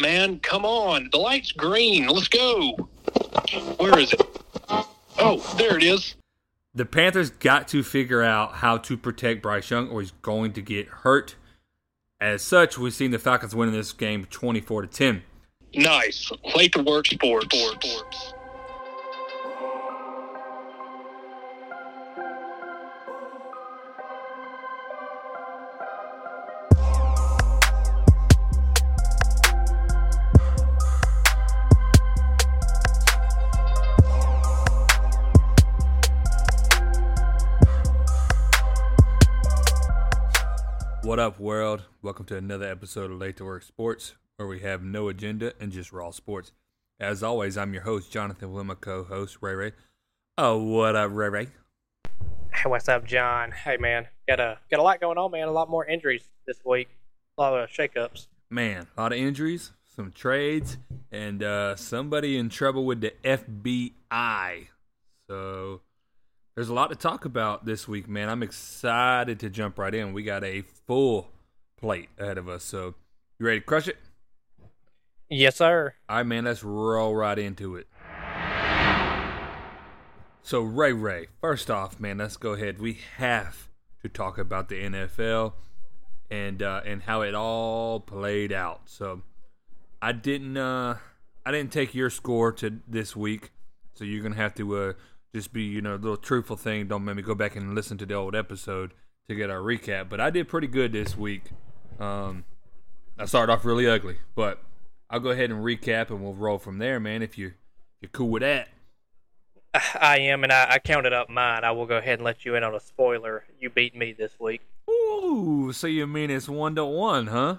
man. Come on. The light's green. Let's go. Where is it? Oh, there it is. The Panthers got to figure out how to protect Bryce Young or he's going to get hurt. As such, we've seen the Falcons win in this game 24-10. Nice. Late to work sports. What up, world? Welcome to another episode of Late to Work Sports, where we have no agenda and just raw sports. As always, I'm your host, Jonathan Wimmer, co-host, Ray Ray. Oh, what up, Ray Ray? Hey, what's up, John? Hey, man. Got a lot going on, man. A lot more injuries this week. A lot of shakeups. Man, a lot of injuries, some trades, and somebody in trouble with the FBI. So there's a lot to talk about this week, man. I'm excited to jump right in. We got a full plate ahead of us, so you ready to crush it? Yes, sir. All right, man, let's roll right into it. So, Ray, first off, man, let's go ahead. We have to talk about the NFL and how it all played out. So, I didn't take your score to this week, so you're gonna have to just be, a little truthful thing. Don't make me go back and listen to the old episode to get our recap. But I did pretty good this week. I started off really ugly, but I'll go ahead and recap, and we'll roll from there, man, if you're cool with that. I am, and I counted up mine. I will go ahead and let you in on a spoiler. You beat me this week. Ooh, so you mean it's 1-1, huh?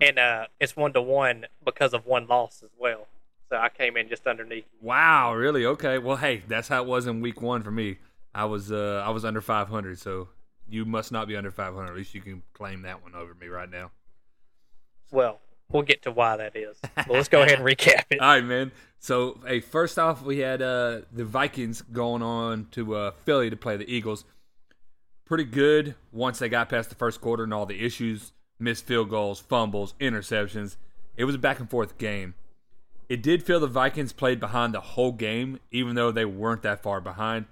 And it's 1-1 because of one loss as well. So I came in just underneath. Wow, really? Okay. Well, hey, that's how it was in week one for me. I was under 500, so you must not be under 500. At least you can claim that one over me right now. Well, we'll get to why that is. But let's go ahead and recap it. All right, man. So, hey, first off, we had the Vikings going on to Philly to play the Eagles. Pretty good once they got past the first quarter and all the issues, missed field goals, fumbles, interceptions. It was a back-and-forth game. It did feel the Vikings played behind the whole game, even though they weren't that far behind.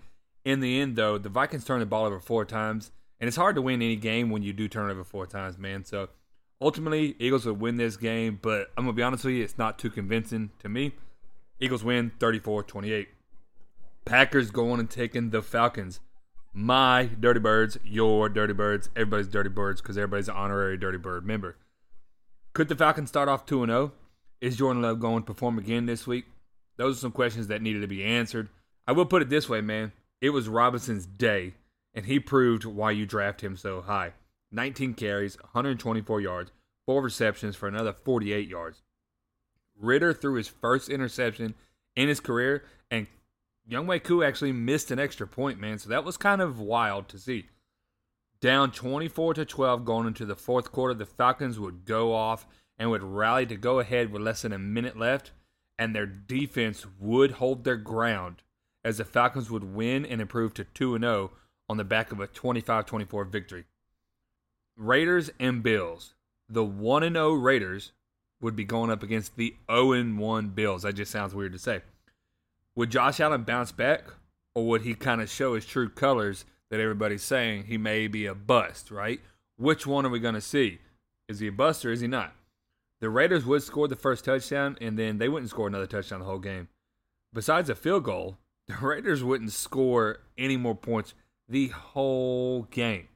In the end, though, the Vikings turned the ball over 4 times, and it's hard to win any game when you do turn it over 4 times, man. So, ultimately, Eagles would win this game, but I'm going to be honest with you, it's not too convincing to me. Eagles win 34-28. Packers going and taking the Falcons. My Dirty Birds, your Dirty Birds, everybody's Dirty Birds, because everybody's an honorary Dirty Bird member. Could the Falcons start off 2-0? Is Jordan Love going to perform again this week? Those are some questions that needed to be answered. I will put it this way, man. It was Robinson's day, and he proved why you draft him so high. 19 carries, 124 yards, 4 receptions for another 48 yards. Ritter threw his first interception in his career, and Younghoe Koo actually missed an extra point, man, so that was kind of wild to see. Down 24-12 going into the fourth quarter, the Falcons would go off and would rally to go ahead with less than a minute left, and their defense would hold their ground as the Falcons would win and improve to 2-0 on the back of a 25-24 victory. Raiders and Bills. The 1-0 Raiders would be going up against the 0-1 Bills. That just sounds weird to say. Would Josh Allen bounce back, or would he kind of show his true colors that everybody's saying he may be a bust, right? Which one are we going to see? Is he a bust or is he not? The Raiders would score the first touchdown, and then they wouldn't score another touchdown the whole game. Besides a field goal, the Raiders wouldn't score any more points the whole game.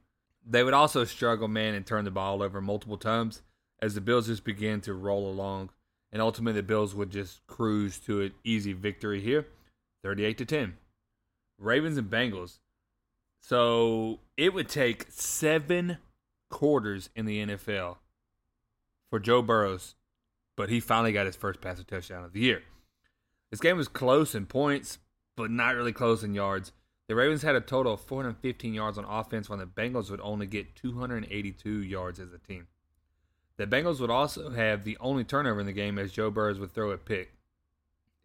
They would also struggle, man, and turn the ball over multiple times as the Bills just began to roll along, and ultimately the Bills would just cruise to an easy victory here, 38-10. Ravens and Bengals. So it would take 7 quarters in the NFL for Joe Burrow, but he finally got his first passer touchdown of the year. This game was close in points, but not really close in yards. The Ravens had a total of 415 yards on offense, while the Bengals would only get 282 yards as a team. The Bengals would also have the only turnover in the game as Joe Burrow would throw a pick.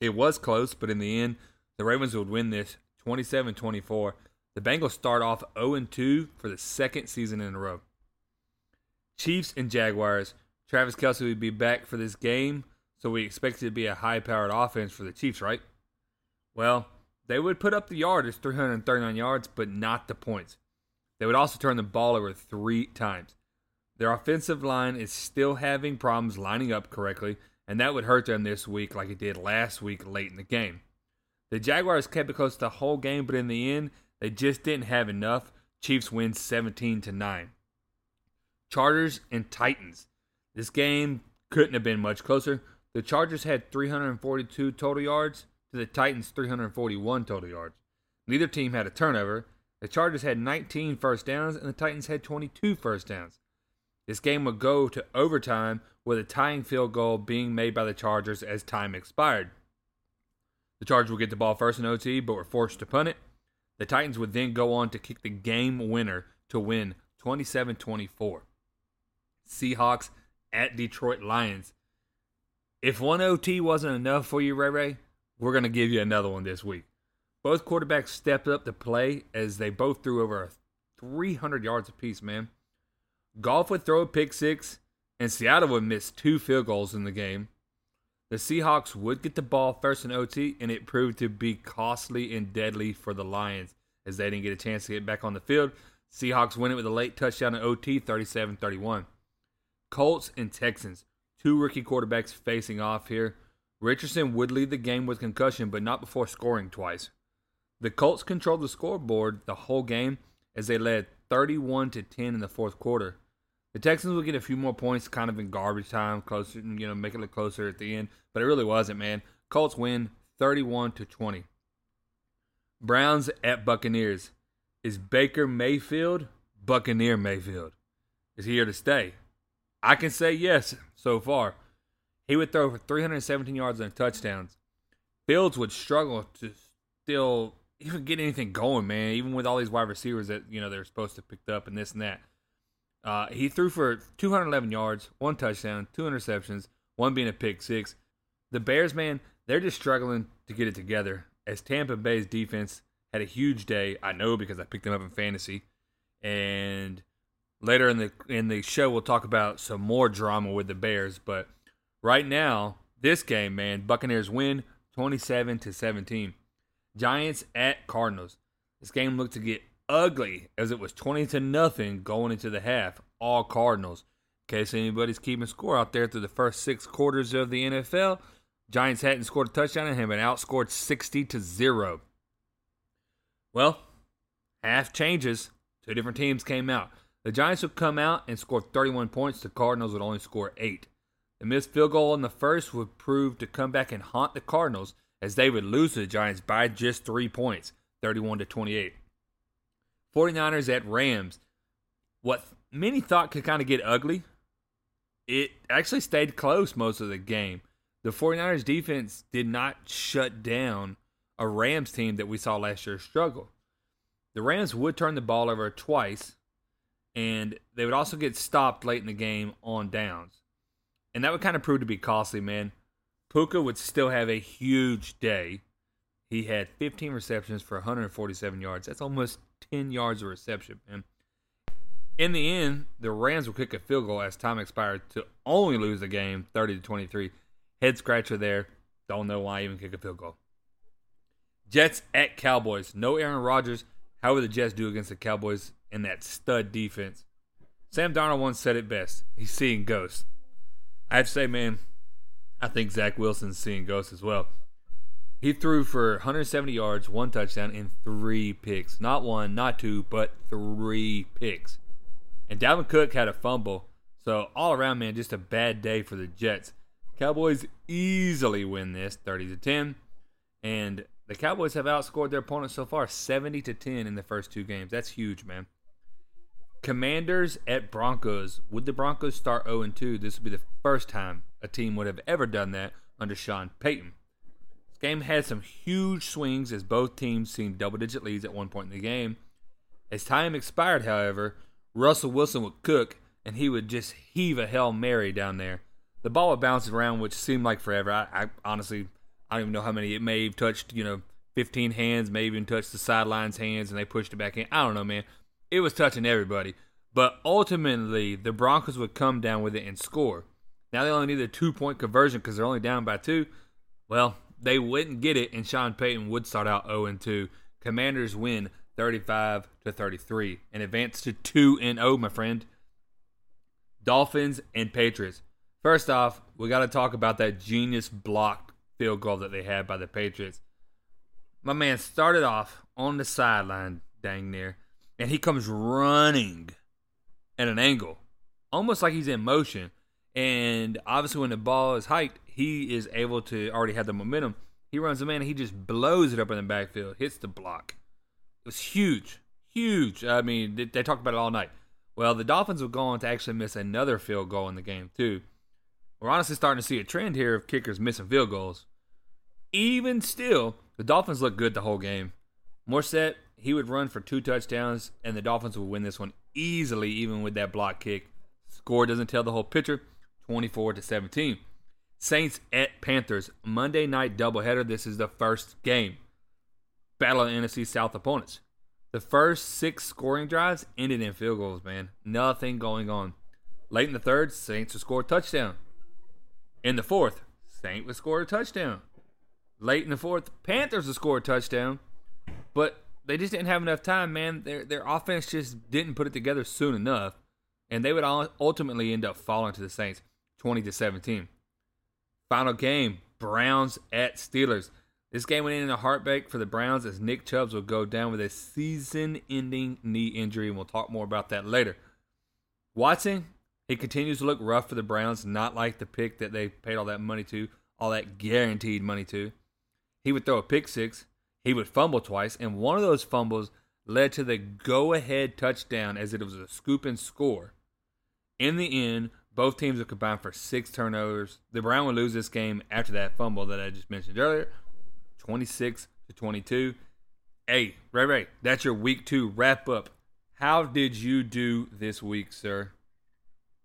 It was close, but in the end, the Ravens would win this 27-24. The Bengals start off 0-2 for the second season in a row. Chiefs and Jaguars. Travis Kelce would be back for this game, so we expected it to be a high-powered offense for the Chiefs, right? Well, they would put up the yardage, 339 yards, but not the points. They would also turn the ball over 3 times. Their offensive line is still having problems lining up correctly, and that would hurt them this week like it did last week late in the game. The Jaguars kept it close the whole game, but in the end, they just didn't have enough. Chiefs win 17-9. Chargers and Titans. This game couldn't have been much closer. The Chargers had 342 total yards to the Titans' 341 total yards. Neither team had a turnover. The Chargers had 19 first downs, and the Titans had 22 first downs. This game would go to overtime with a tying field goal being made by the Chargers as time expired. The Chargers would get the ball first in OT, but were forced to punt it. The Titans would then go on to kick the game winner to win 27-24. Seahawks at Detroit Lions. If one OT wasn't enough for you, Ray Ray, we're going to give you another one this week. Both quarterbacks stepped up to play as they both threw over 300 yards apiece, man. Goff would throw a pick six, and Seattle would miss 2 field goals in the game. The Seahawks would get the ball first in OT, and it proved to be costly and deadly for the Lions as they didn't get a chance to get back on the field. Seahawks win it with a late touchdown in OT, 37-31. Colts and Texans, 2 rookie quarterbacks facing off here. Richardson would lead the game with concussion, but not before scoring twice. The Colts controlled the scoreboard the whole game as they led 31-10 in the fourth quarter. The Texans would get a few more points kind of in garbage time, closer, you know, make it look closer at the end, but it really wasn't, man. Colts win 31-20. Browns at Buccaneers. Is Baker Mayfield Buccaneer Mayfield? Is he here to stay? I can say yes so far. He would throw for 317 yards and touchdowns. Fields would struggle to still even get anything going, man, even with all these wide receivers that, you know, they're supposed to pick up and this and that. He threw for 211 yards, 1 touchdown, 2 interceptions, 1 being a pick six. The Bears, man, they're just struggling to get it together as Tampa Bay's defense had a huge day. I know because I picked them up in fantasy. And later in the show, we'll talk about some more drama with the Bears. But right now, this game, man, Buccaneers win 27-17. Giants at Cardinals. This game looked to get ugly as it was 20-0 going into the half, all Cardinals. In case anybody's keeping score out there through the first 6 quarters of the NFL, Giants hadn't scored a touchdown and had been outscored 60-0. Well, half changes. 2 different teams came out. The Giants would come out and score 31 points. The Cardinals would only score 8. The missed field goal in the first would prove to come back and haunt the Cardinals as they would lose to the Giants by just 3 points, 31-28. 49ers at Rams. What many thought could kind of get ugly, it actually stayed close most of the game. The 49ers defense did not shut down a Rams team that we saw last year struggle. The Rams would turn the ball over twice, and they would also get stopped late in the game on downs. And that would kind of prove to be costly, man. Puka would still have a huge day. He had 15 receptions for 147 yards. That's almost 10 yards of reception, man. In the end, the Rams will kick a field goal as time expired to only lose the game 30-23. Head scratcher there. Don't know why I even kick a field goal. Jets at Cowboys. No Aaron Rodgers. How would the Jets do against the Cowboys in that stud defense? Sam Darnold once said it best. He's seeing ghosts. I have to say, man, I think Zach Wilson's seeing ghosts as well. He threw for 170 yards, 1 touchdown, and 3 picks. Not 1, not 2, but 3 picks. And Dalvin Cook had a fumble. So all around, man, just a bad day for the Jets. Cowboys easily win this, 30-10. And the Cowboys have outscored their opponents so far, 70-10 in the first 2 games. That's huge, man. Commanders at Broncos. Would the Broncos start 0-2? This would be the first time a team would have ever done that under Sean Payton. Game had some huge swings as both teams seen double-digit leads at one point in the game. As time expired, however, Russell Wilson would cook, and he would just heave a Hail Mary down there. The ball would bounce around, which seemed like forever. I honestly, I don't even know how many. It may have touched, 15 hands, maybe even touched the sidelines' hands, and they pushed it back in. I don't know, man. It was touching everybody. But ultimately, the Broncos would come down with it and score. Now they only need a 2-point conversion because they're only down by 2. Well, they wouldn't get it, and Sean Payton would start out 0-2. Commanders win 35-33 and advance to 2-0, my friend. Dolphins and Patriots. First off, we got to talk about that genius blocked field goal that they had by the Patriots. My man started off on the sideline, dang near, and he comes running at an angle, almost like he's in motion. And obviously when the ball is hiked, he is able to already have the momentum. He runs the man, and he just blows it up in the backfield, hits the block. It was huge, huge. I mean, they talked about it all night. Well, the Dolphins were going to actually miss another field goal in the game, too. We're honestly starting to see a trend here of kickers missing field goals. Even still, the Dolphins looked good the whole game. Morissette, he would run for 2 touchdowns, and the Dolphins would win this one easily, even with that block kick. Score doesn't tell the whole picture, 24-17. Saints at Panthers, Monday night doubleheader. This is the first game. Battle of the NFC South opponents. The first 6 scoring drives ended in field goals, man. Nothing going on. Late in the third, Saints would score a touchdown. In the fourth, Saints would score a touchdown. Late in the fourth, Panthers would score a touchdown. But they just didn't have enough time, man. Their offense just didn't put it together soon enough. And they would ultimately end up falling to the Saints, 20-17. Final game, Browns at Steelers. This game went in a heartbreak for the Browns as Nick Chubb will go down with a season-ending knee injury, and we'll talk more about that later. Watson, he continues to look rough for the Browns, not like the pick that they paid all that money to, all that guaranteed money to. He would throw a pick six, he would fumble twice, and one of those fumbles led to the go-ahead touchdown as it was a scoop and score. In the end, both teams would combine for 6 turnovers. The Browns would lose this game after that fumble that I just mentioned earlier, 26-22. Hey, Ray, that's your week 2 wrap up. How did you do this week, sir?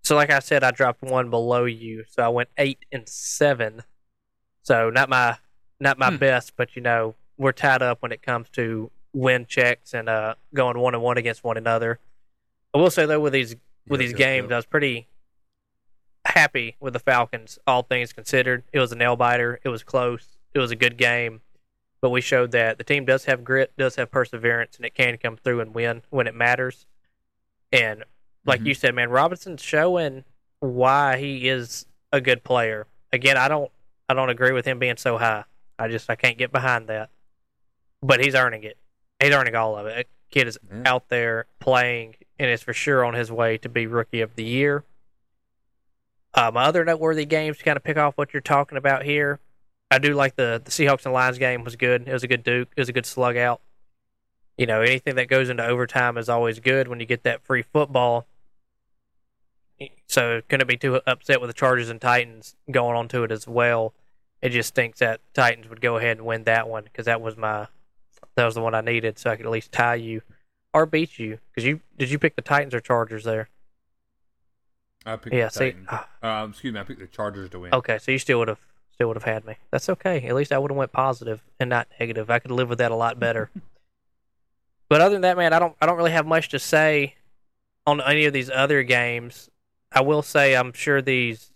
So, like I said, I dropped one below you, so I went 8-7. So not my best, but you know we're tied up when it comes to win checks and going 1-1 against one another. I will say though, with these games, I was pretty happy with the Falcons. All things considered, it was a nail biter. It was close. It was a good game, but we showed that the team does have grit, does have perseverance, and it can come through and win when it matters. And like you said, man, Robinson's showing why he is a good player. Again, I don't agree with him being so high. I can't get behind that. But he's earning it. He's earning all of it. That kid is out there playing, and is for sure on his way to be Rookie of the Year. My other noteworthy games to kind of pick off what you're talking about here. I do like the Seahawks and Lions game was good. It was a good Duke. It was a good slug out. You know, anything that goes into overtime is always good when you get that free football. So couldn't be too upset with the Chargers and Titans going on to it as well. It just stinks that Titans would go ahead and win that one because that was the one I needed so I could at least tie you or beat you. Because did you pick the Titans or Chargers there? I picked the Titans. I picked the Chargers to win. Okay, so you still would have had me. That's okay. At least I would have went positive and not negative. I could live with that a lot better. But other than that, man, I don't really have much to say on any of these other games. I will say I'm sure these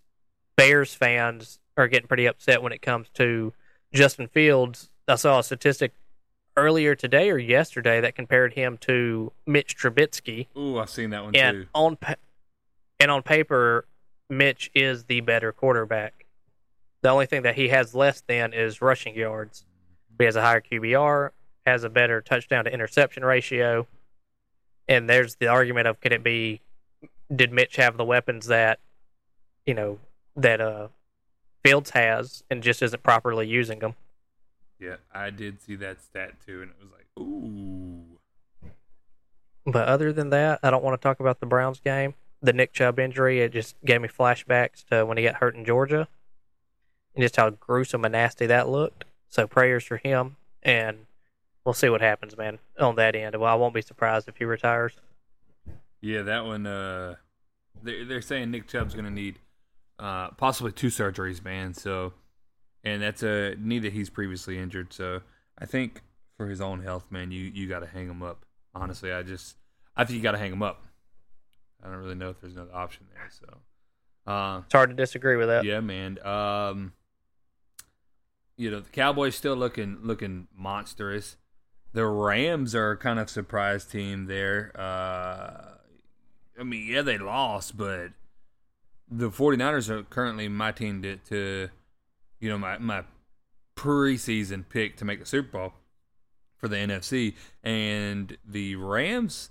Bears fans are getting pretty upset when it comes to Justin Fields. I saw a statistic earlier today or yesterday that compared him to Mitch Trubisky. Ooh, I've seen that one too. On paper, Mitch is the better quarterback. The only thing that he has less than is rushing yards. He has a higher QBR, has a better touchdown to interception ratio, and there's the argument of could it be, did Mitch have the weapons that, you know, that Fields has and just isn't properly using them? Yeah, I did see that stat too, and it was like, ooh. But other than that, I don't want to talk about the Browns game. The Nick Chubb injury, it just gave me flashbacks to when he got hurt in Georgia. And just how gruesome and nasty that looked. So prayers for him. And we'll see what happens, man, on that end. Well, I won't be surprised if he retires. Yeah, that one, they're saying Nick Chubb's going to need possibly 2 surgeries, man. So, and that's a knee that he's previously injured. So I think for his own health, man, you got to hang him up. Honestly, I think you got to hang him up. I don't really know if there's another option there. So It's hard to disagree with that. Yeah, man. The Cowboys still looking monstrous. The Rams are kind of a surprise team there. They lost, but the 49ers are currently my team to my preseason pick to make the Super Bowl for the NFC. And the Rams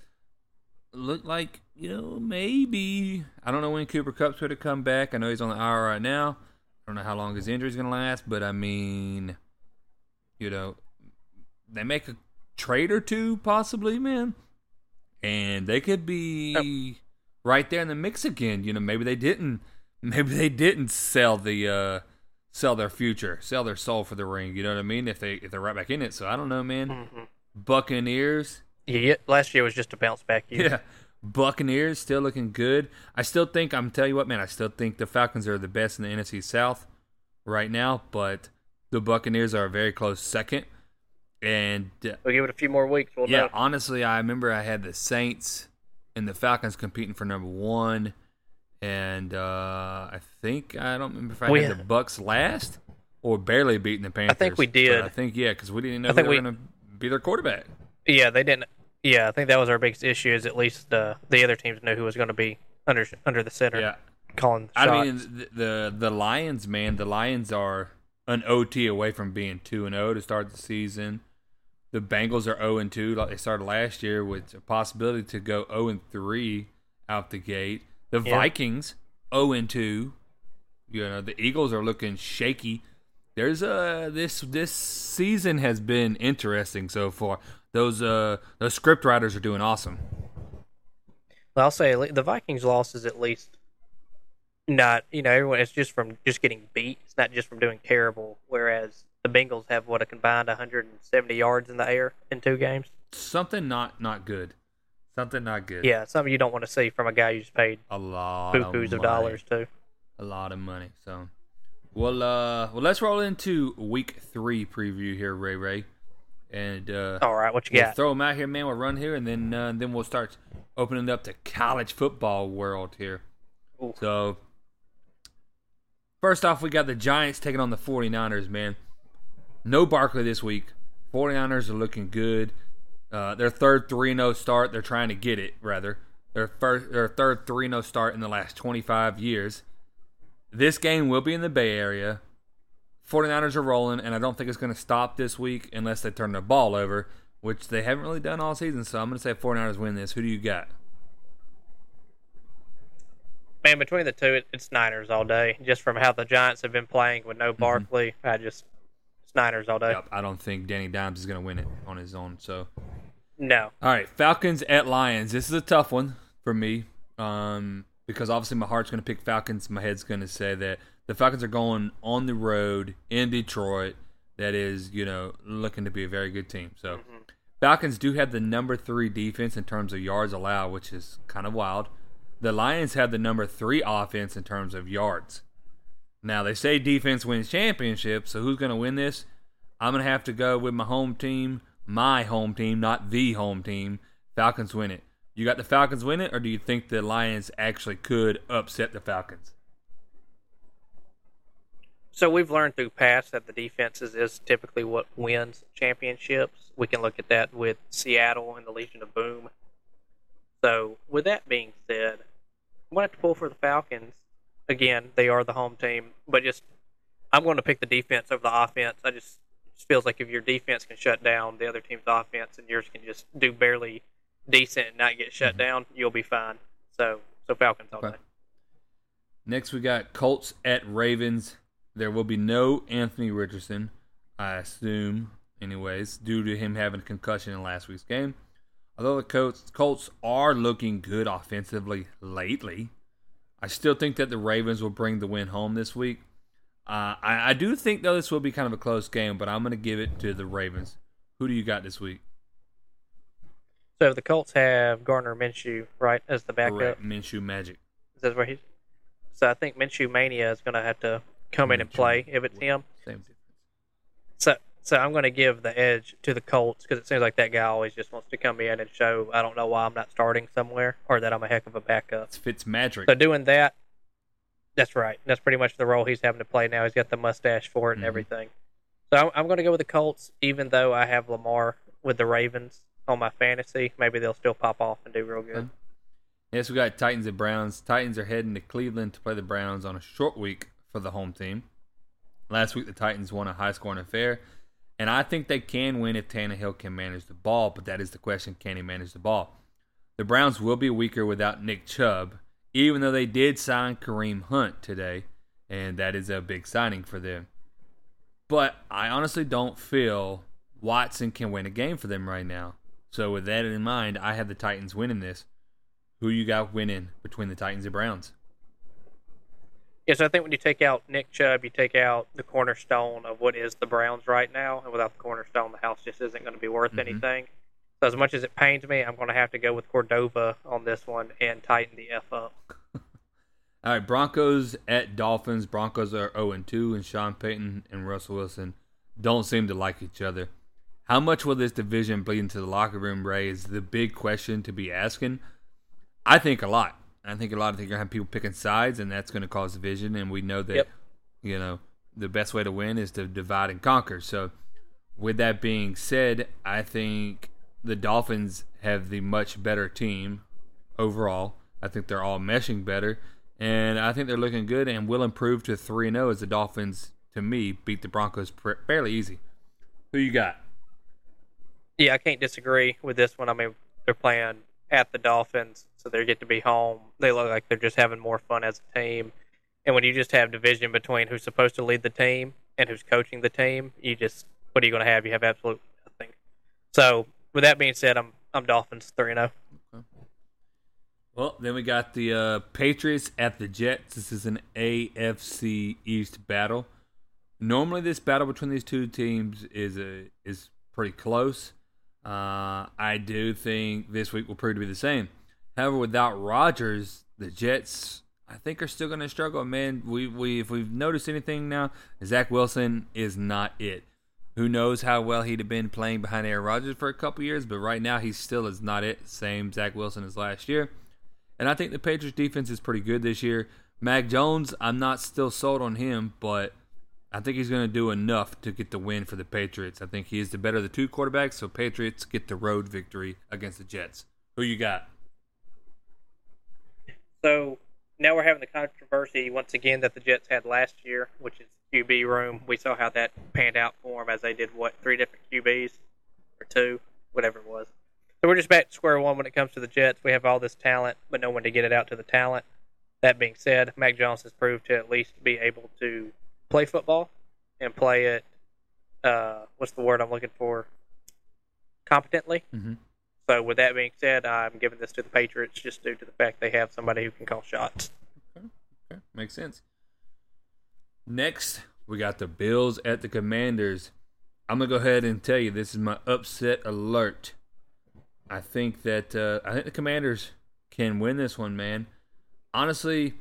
look like, maybe. I don't know when Cooper Kupp's going to come back. I know he's on the IR right now. I don't know how long his injury is going to last, but they make a trade or two possibly, man. And they could be right there in the mix again. Maybe they didn't sell their future, sell their soul for the ring. You know what I mean? If they're right back in it. So I don't know, man. Mm-hmm. Buccaneers. Yeah, last year was just a bounce back year. Yeah, Buccaneers still looking good. I still think the Falcons are the best in the NFC South right now, but the Buccaneers are a very close second. And we'll give it a few more weeks. Honestly, I remember I had the Saints and the Falcons competing for number one, and I don't remember if I had the Bucks last or barely beating the Panthers. I think we did. But I think because we didn't know they were going to be their quarterback. Yeah, they didn't. Yeah, I think that was our biggest issue. Is at least the other teams knew who was going to be under the center. Yeah, calling the shots. I mean the Lions, man. The Lions are an OT away from being 2-0 to start the season. The Bengals are 0-2 like they started last year, with a possibility to go 0-3 out the gate. The Vikings 0-2. The Eagles are looking shaky. There's this season has been interesting so far. Those script writers are doing awesome. Well, I'll say the Vikings loss is at least not, everyone. It's just from just getting beat. It's not just from doing terrible. Whereas the Bengals have a combined 170 yards in the air in two games. Something not good. Something not good. Yeah, something you don't want to see from a guy you just paid a lot of dollars to. A lot of money. So, well, let's roll into Week 3 preview here, Ray Ray. And all right, what you got? Throw them out here, man. We'll run here, and then we'll start opening it up to college football world here. Ooh. So, first off, we got the Giants taking on the 49ers, man. No Barkley this week. 49ers are looking good. Their third 3-0 start. They're trying to get it, rather. Their third 3-0 start in the last 25 years. This game will be in the Bay Area. 49ers are rolling, and I don't think it's going to stop this week unless they turn the ball over, which they haven't really done all season, so I'm going to say 49ers win this. Who do you got? Man, between the two, it's Niners all day. Just from how the Giants have been playing with no Barkley, it's Niners all day. Yep, I don't think Danny Dimes is going to win it on his own. So no. All right, Falcons at Lions. This is a tough one for me because obviously my heart's going to pick Falcons. My head's going to say that the Falcons are going on the road in Detroit. That is, looking to be a very good team. So Falcons do have the number 3 defense in terms of yards allowed, which is kind of wild. The Lions have the number 3 offense in terms of yards. Now, they say defense wins championships, so who's going to win this? I'm going to have to go with my home team, not the home team. Falcons win it. You got the Falcons win it, or do you think the Lions actually could upset the Falcons? So we've learned through past that the defenses is typically what wins championships. We can look at that with Seattle and the Legion of Boom. So, with that being said, I'm going to have to pull for the Falcons. Again, they are the home team, but I'm going to pick the defense over the offense. I just feels like if your defense can shut down the other team's offense and yours can just do barely decent and not get shut down, you'll be fine. So Falcons all day. Next, we got Colts at Ravens. There will be no Anthony Richardson, I assume, anyways, due to him having a concussion in last week's game. Although the Colts are looking good offensively lately, I still think that the Ravens will bring the win home this week. I do think, though, this will be kind of a close game, but I'm going to give it to the Ravens. Who do you got this week? So the Colts have Gardner Minshew, right, as the backup. Correct. Minshew Magic. Is that where he's? So I think Minshew Mania is going to have to come in and play if it's him. Same difference. So I'm going to give the edge to the Colts because it seems like that guy always just wants to come in and show, I don't know why I'm not starting somewhere, or that I'm a heck of a backup. It's Fitzmagic. So doing that, That's right. That's pretty much the role he's having to play now. He's got the mustache for it and everything. So I'm going to go with the Colts, even though I have Lamar with the Ravens on my fantasy. Maybe they'll still pop off and do real good. Yes, we got Titans and Browns. Titans are heading to Cleveland to play the Browns on a short week for the home team. Last week, the Titans won a high-scoring affair, and I think they can win if Tannehill can manage the ball, but that is the question, can he manage the ball? The Browns will be weaker without Nick Chubb, even though they did sign Kareem Hunt today, and that is a big signing for them. But I honestly don't feel Watson can win a game for them right now. So with that in mind, I have the Titans winning this. Who you got winning between the Titans and Browns? Yes, I think when you take out Nick Chubb, you take out the cornerstone of what is the Browns right now. And without the cornerstone, the house just isn't going to be worth anything. So as much as it pains me, I'm going to have to go with Cordova on this one and tighten the F up. All right, Broncos at Dolphins. Broncos are 0-2, and Sean Payton and Russell Wilson don't seem to like each other. How much will this division bleed into the locker room, Ray, is the big question to be asking. I think a lot. I think a lot of things are going to have people picking sides, and that's going to cause division, and we know that you know, the best way to win is to divide and conquer. So with that being said, I think the Dolphins have the much better team overall. I think they're all meshing better, and I think they're looking good and will improve to 3-0 as the Dolphins, to me, beat the Broncos fairly easy. Who you got? Yeah, I can't disagree with this one. I mean, they're playing at the Dolphins, so they get to be home. They look like they're just having more fun as a team. And when you just have division between who's supposed to lead the team and who's coaching the team, you just, what are you going to have? You have absolutely nothing. So, with that being said, I'm Dolphins 3-0. Okay. Well, then we got the Patriots at the Jets. This is an AFC East battle. Normally, this battle between these two teams is pretty close. I do think this week will prove to be the same. However, without Rodgers, the Jets, I think, are still going to struggle. Man, if we've noticed anything now, Zach Wilson is not it. Who knows how well he'd have been playing behind Aaron Rodgers for a couple years, but right now he still is not it. Same Zach Wilson as last year. And I think the Patriots defense is pretty good this year. Mac Jones, I'm not still sold on him, but I think he's going to do enough to get the win for the Patriots. I think he is the better of the two quarterbacks, so Patriots get the road victory against the Jets. Who you got? So now we're having the controversy once again that the Jets had last year, which is QB room. We saw how that panned out for them as they did, what, three different QBs or two, whatever it was. So we're just back to square one when it comes to the Jets. We have all this talent, but no one to get it out to the talent. That being said, Mac Jones has proved to at least be able to play football and play it, what's the word I'm looking for, competently. So with that being said, I'm giving this to the Patriots just due to the fact they have somebody who can call shots. Okay. Makes sense. Next, we got the Bills at the Commanders. I'm going to go ahead and tell you this is my upset alert. I think that I think the Commanders can win this one, man. Honestly,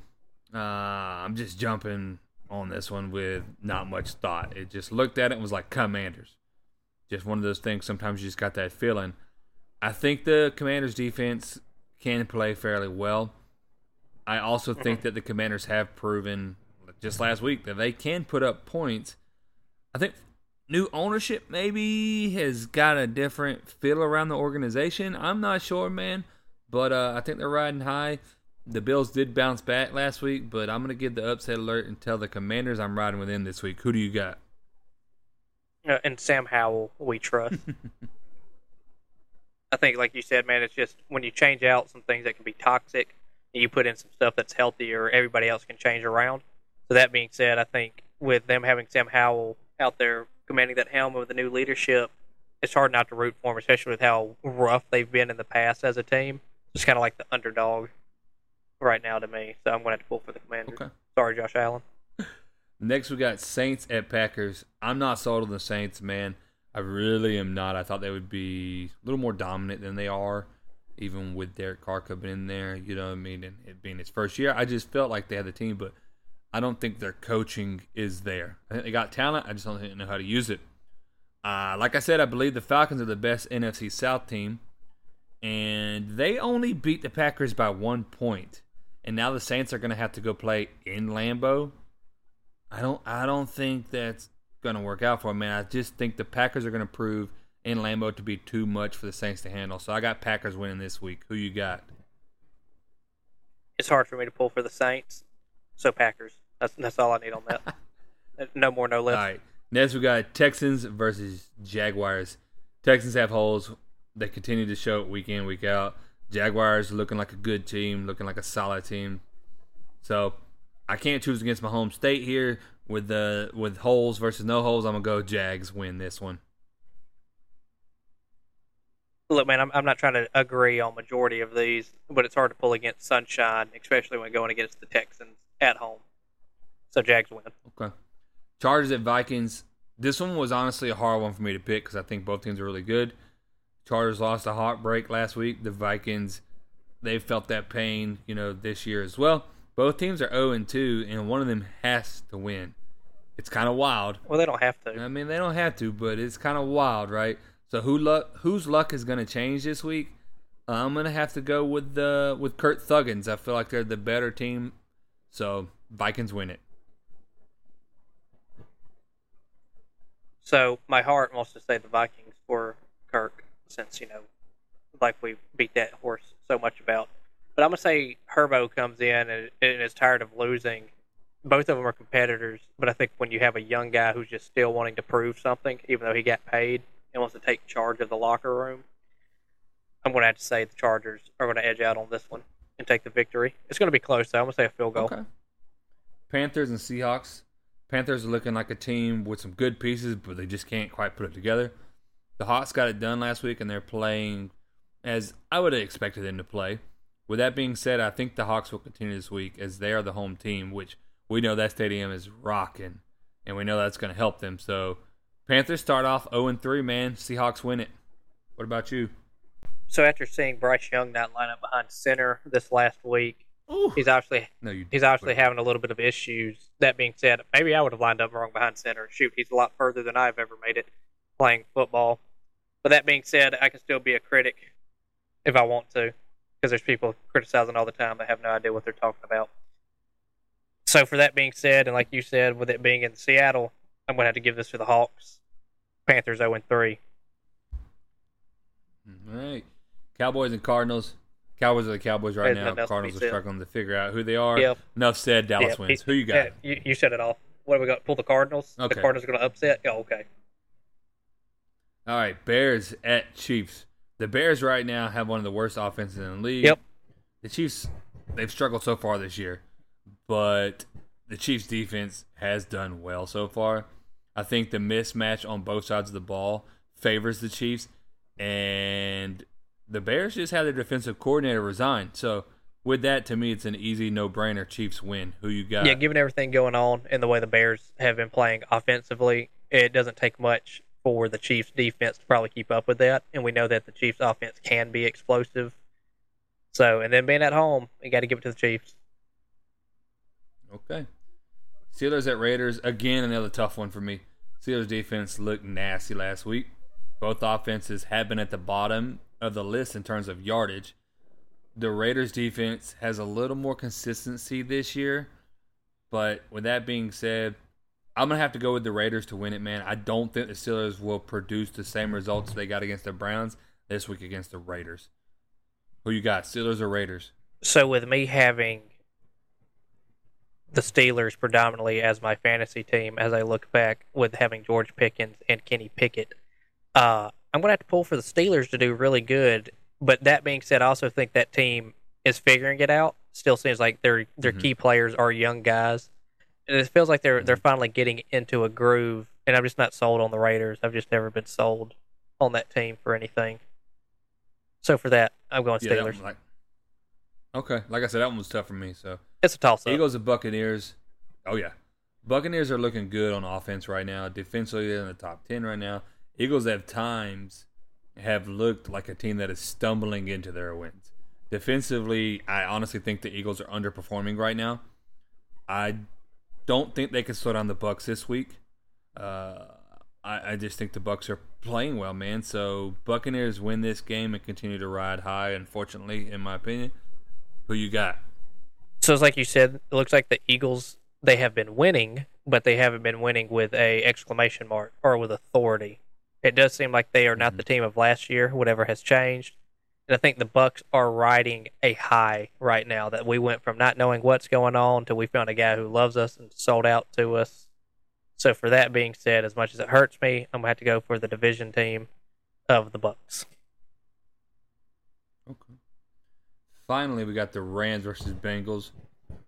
I'm just jumping on this one with not much thought. It just looked at it and was like, Commanders. Just one of those things, sometimes you just got that feeling. I think the Commanders defense can play fairly well. I also think that the Commanders have proven just last week that they can put up points. I think new ownership maybe has got a different feel around the organization. I'm not sure, man, but I think they're riding high. The Bills did bounce back last week, but I'm going to give the upset alert and tell the Commanders I'm riding with them this week. Who do you got? And Sam Howell, we trust. I think, like you said, man, it's just when you change out some things that can be toxic and you put in some stuff that's healthier, everybody else can change around. So that being said, I think with them having Sam Howell out there commanding that helm with the new leadership, it's hard not to root for them, especially with how rough they've been in the past as a team. It's kind of like the underdog right now to me, so I'm going to have to pull for the Commanders. Okay. Sorry, Josh Allen. Next, we got Saints at Packers. I'm not sold on the Saints, man. I really am not. I thought they would be a little more dominant than they are, even with Derek Carr coming in there, you know what I mean, and it being his first year. I just felt like they had the team, but I don't think their coaching is there. I think they got talent. I just don't think they know how to use it. Like I said, I believe the Falcons are the best NFC South team, and they only beat the Packers by 1 point. and now the Saints are going to have to go play in Lambeau. I don't think that's going to work out for them, man. I just think the Packers are going to prove in Lambeau to be too much for the Saints to handle. So I got Packers winning this week. Who you got? It's hard for me to pull for the Saints, so Packers. That's all I need on that. No more, no less. All right. Next, we got Texans versus Jaguars. Texans have holes. They continue to show it week in, week out. Jaguars looking like a good team, looking like a solid team. So I can't choose against my home state here with holes versus no holes. I'm gonna go Jags win this one. Look, man, I'm not trying to agree on majority of these, but it's hard to pull against Sunshine, especially when going against the Texans at home. So Jags win. Okay. Chargers at Vikings. This one was honestly a hard one for me to pick because I think both teams are really good. Chargers lost a heartbreak last week. The Vikings, they felt that pain, this year as well. Both teams are 0-2, and one of them has to win. It's kind of wild. Well, they don't have to. I mean, they don't have to, but it's kind of wild, right? So whose luck is going to change this week? I'm going to have to go with Kurt Thuggins. I feel like they're the better team, so Vikings win it. So my heart wants to say the Vikings for Kirk since, like we beat that horse so much about. But I'm going to say Herbo comes in and is tired of losing. Both of them are competitors, but I think when you have a young guy who's just still wanting to prove something, even though he got paid and wants to take charge of the locker room, I'm going to have to say the Chargers are going to edge out on this one and take the victory. It's going to be close, though. I'm going to say a field goal. Okay. Panthers and Seahawks. Panthers are looking like a team with some good pieces, but they just can't quite put it together. The Hawks got it done last week, and they're playing as I would have expected them to play. With that being said, I think the Hawks will continue this week as they are the home team, which we know that stadium is rocking, and we know that's going to help them. So Panthers start off 0-3, man. Seahawks win it. What about you? So after seeing Bryce Young not line up behind center this last week, ooh. He's obviously having a little bit of issues. That being said, maybe I would have lined up wrong behind center. Shoot, he's a lot further than I've ever made it playing football. But that being said, I can still be a critic if I want to, because there's people criticizing all the time that have no idea what they're talking about. So for that being said, and like you said, with it being in Seattle, I'm going to have to give this to the Hawks. Panthers 0-3. All right. Cowboys and Cardinals. Cowboys are the Cowboys right now. Cardinals are struggling to figure out who they are. Yep. Enough said. Dallas wins. Who you got? Yeah, you said it all. What do we got? Pull the Cardinals? Okay. The Cardinals are going to upset? Oh, okay. All right. Bears at Chiefs. The Bears right now have one of the worst offenses in the league. Yep. The Chiefs, they've struggled so far this year, but the Chiefs defense has done well so far. I think the mismatch on both sides of the ball favors the Chiefs, and the Bears just had their defensive coordinator resign. So, with that, to me, it's an easy no-brainer. Chiefs win. Who you got? Yeah, given everything going on and the way the Bears have been playing offensively, it doesn't take much for the Chiefs' defense to probably keep up with that. And we know that the Chiefs' offense can be explosive. So, and then being at home, you got to give it to the Chiefs. Okay. Steelers at Raiders. Again, another tough one for me. Steelers' defense looked nasty last week. Both offenses have been at the bottom of the list in terms of yardage. The Raiders defense has a little more consistency this year, but with that being said, I'm going to have to go with the Raiders to win it, man. I don't think the Steelers will produce the same results they got against the Browns this week against the Raiders. Who you got, Steelers or Raiders? So with me having the Steelers predominantly as my fantasy team, as I look back with having George Pickens and Kenny Pickett, I'm going to have to pull for the Steelers to do really good. But that being said, I also think that team is figuring it out. Still seems like their key players are young guys. And it feels like they're finally getting into a groove. And I'm just not sold on the Raiders. I've just never been sold on that team for anything. So for that, I'm going Steelers. Yeah, okay. Like I said, that one was tough for me. So it's a toss-up. Eagles and Buccaneers. Oh, yeah. Buccaneers are looking good on offense right now. Defensively, they're in the top 10 right now. Eagles at times have looked like a team that is stumbling into their wins. Defensively, I honestly think the Eagles are underperforming right now. I don't think they can slow down the Bucs this week. I just think the Bucs are playing well, man. So Buccaneers win this game and continue to ride high, unfortunately, in my opinion. Who you got? So it's like you said, it looks like the Eagles, they have been winning, but they haven't been winning with a exclamation mark or with authority. It does seem like they are not the team of last year, whatever has changed. And I think the Bucs are riding a high right now, that we went from not knowing what's going on to we found a guy who loves us and sold out to us. So for that being said, as much as it hurts me, I'm going to have to go for the division team of the Bucs. Okay. Finally, we got the Rams versus Bengals.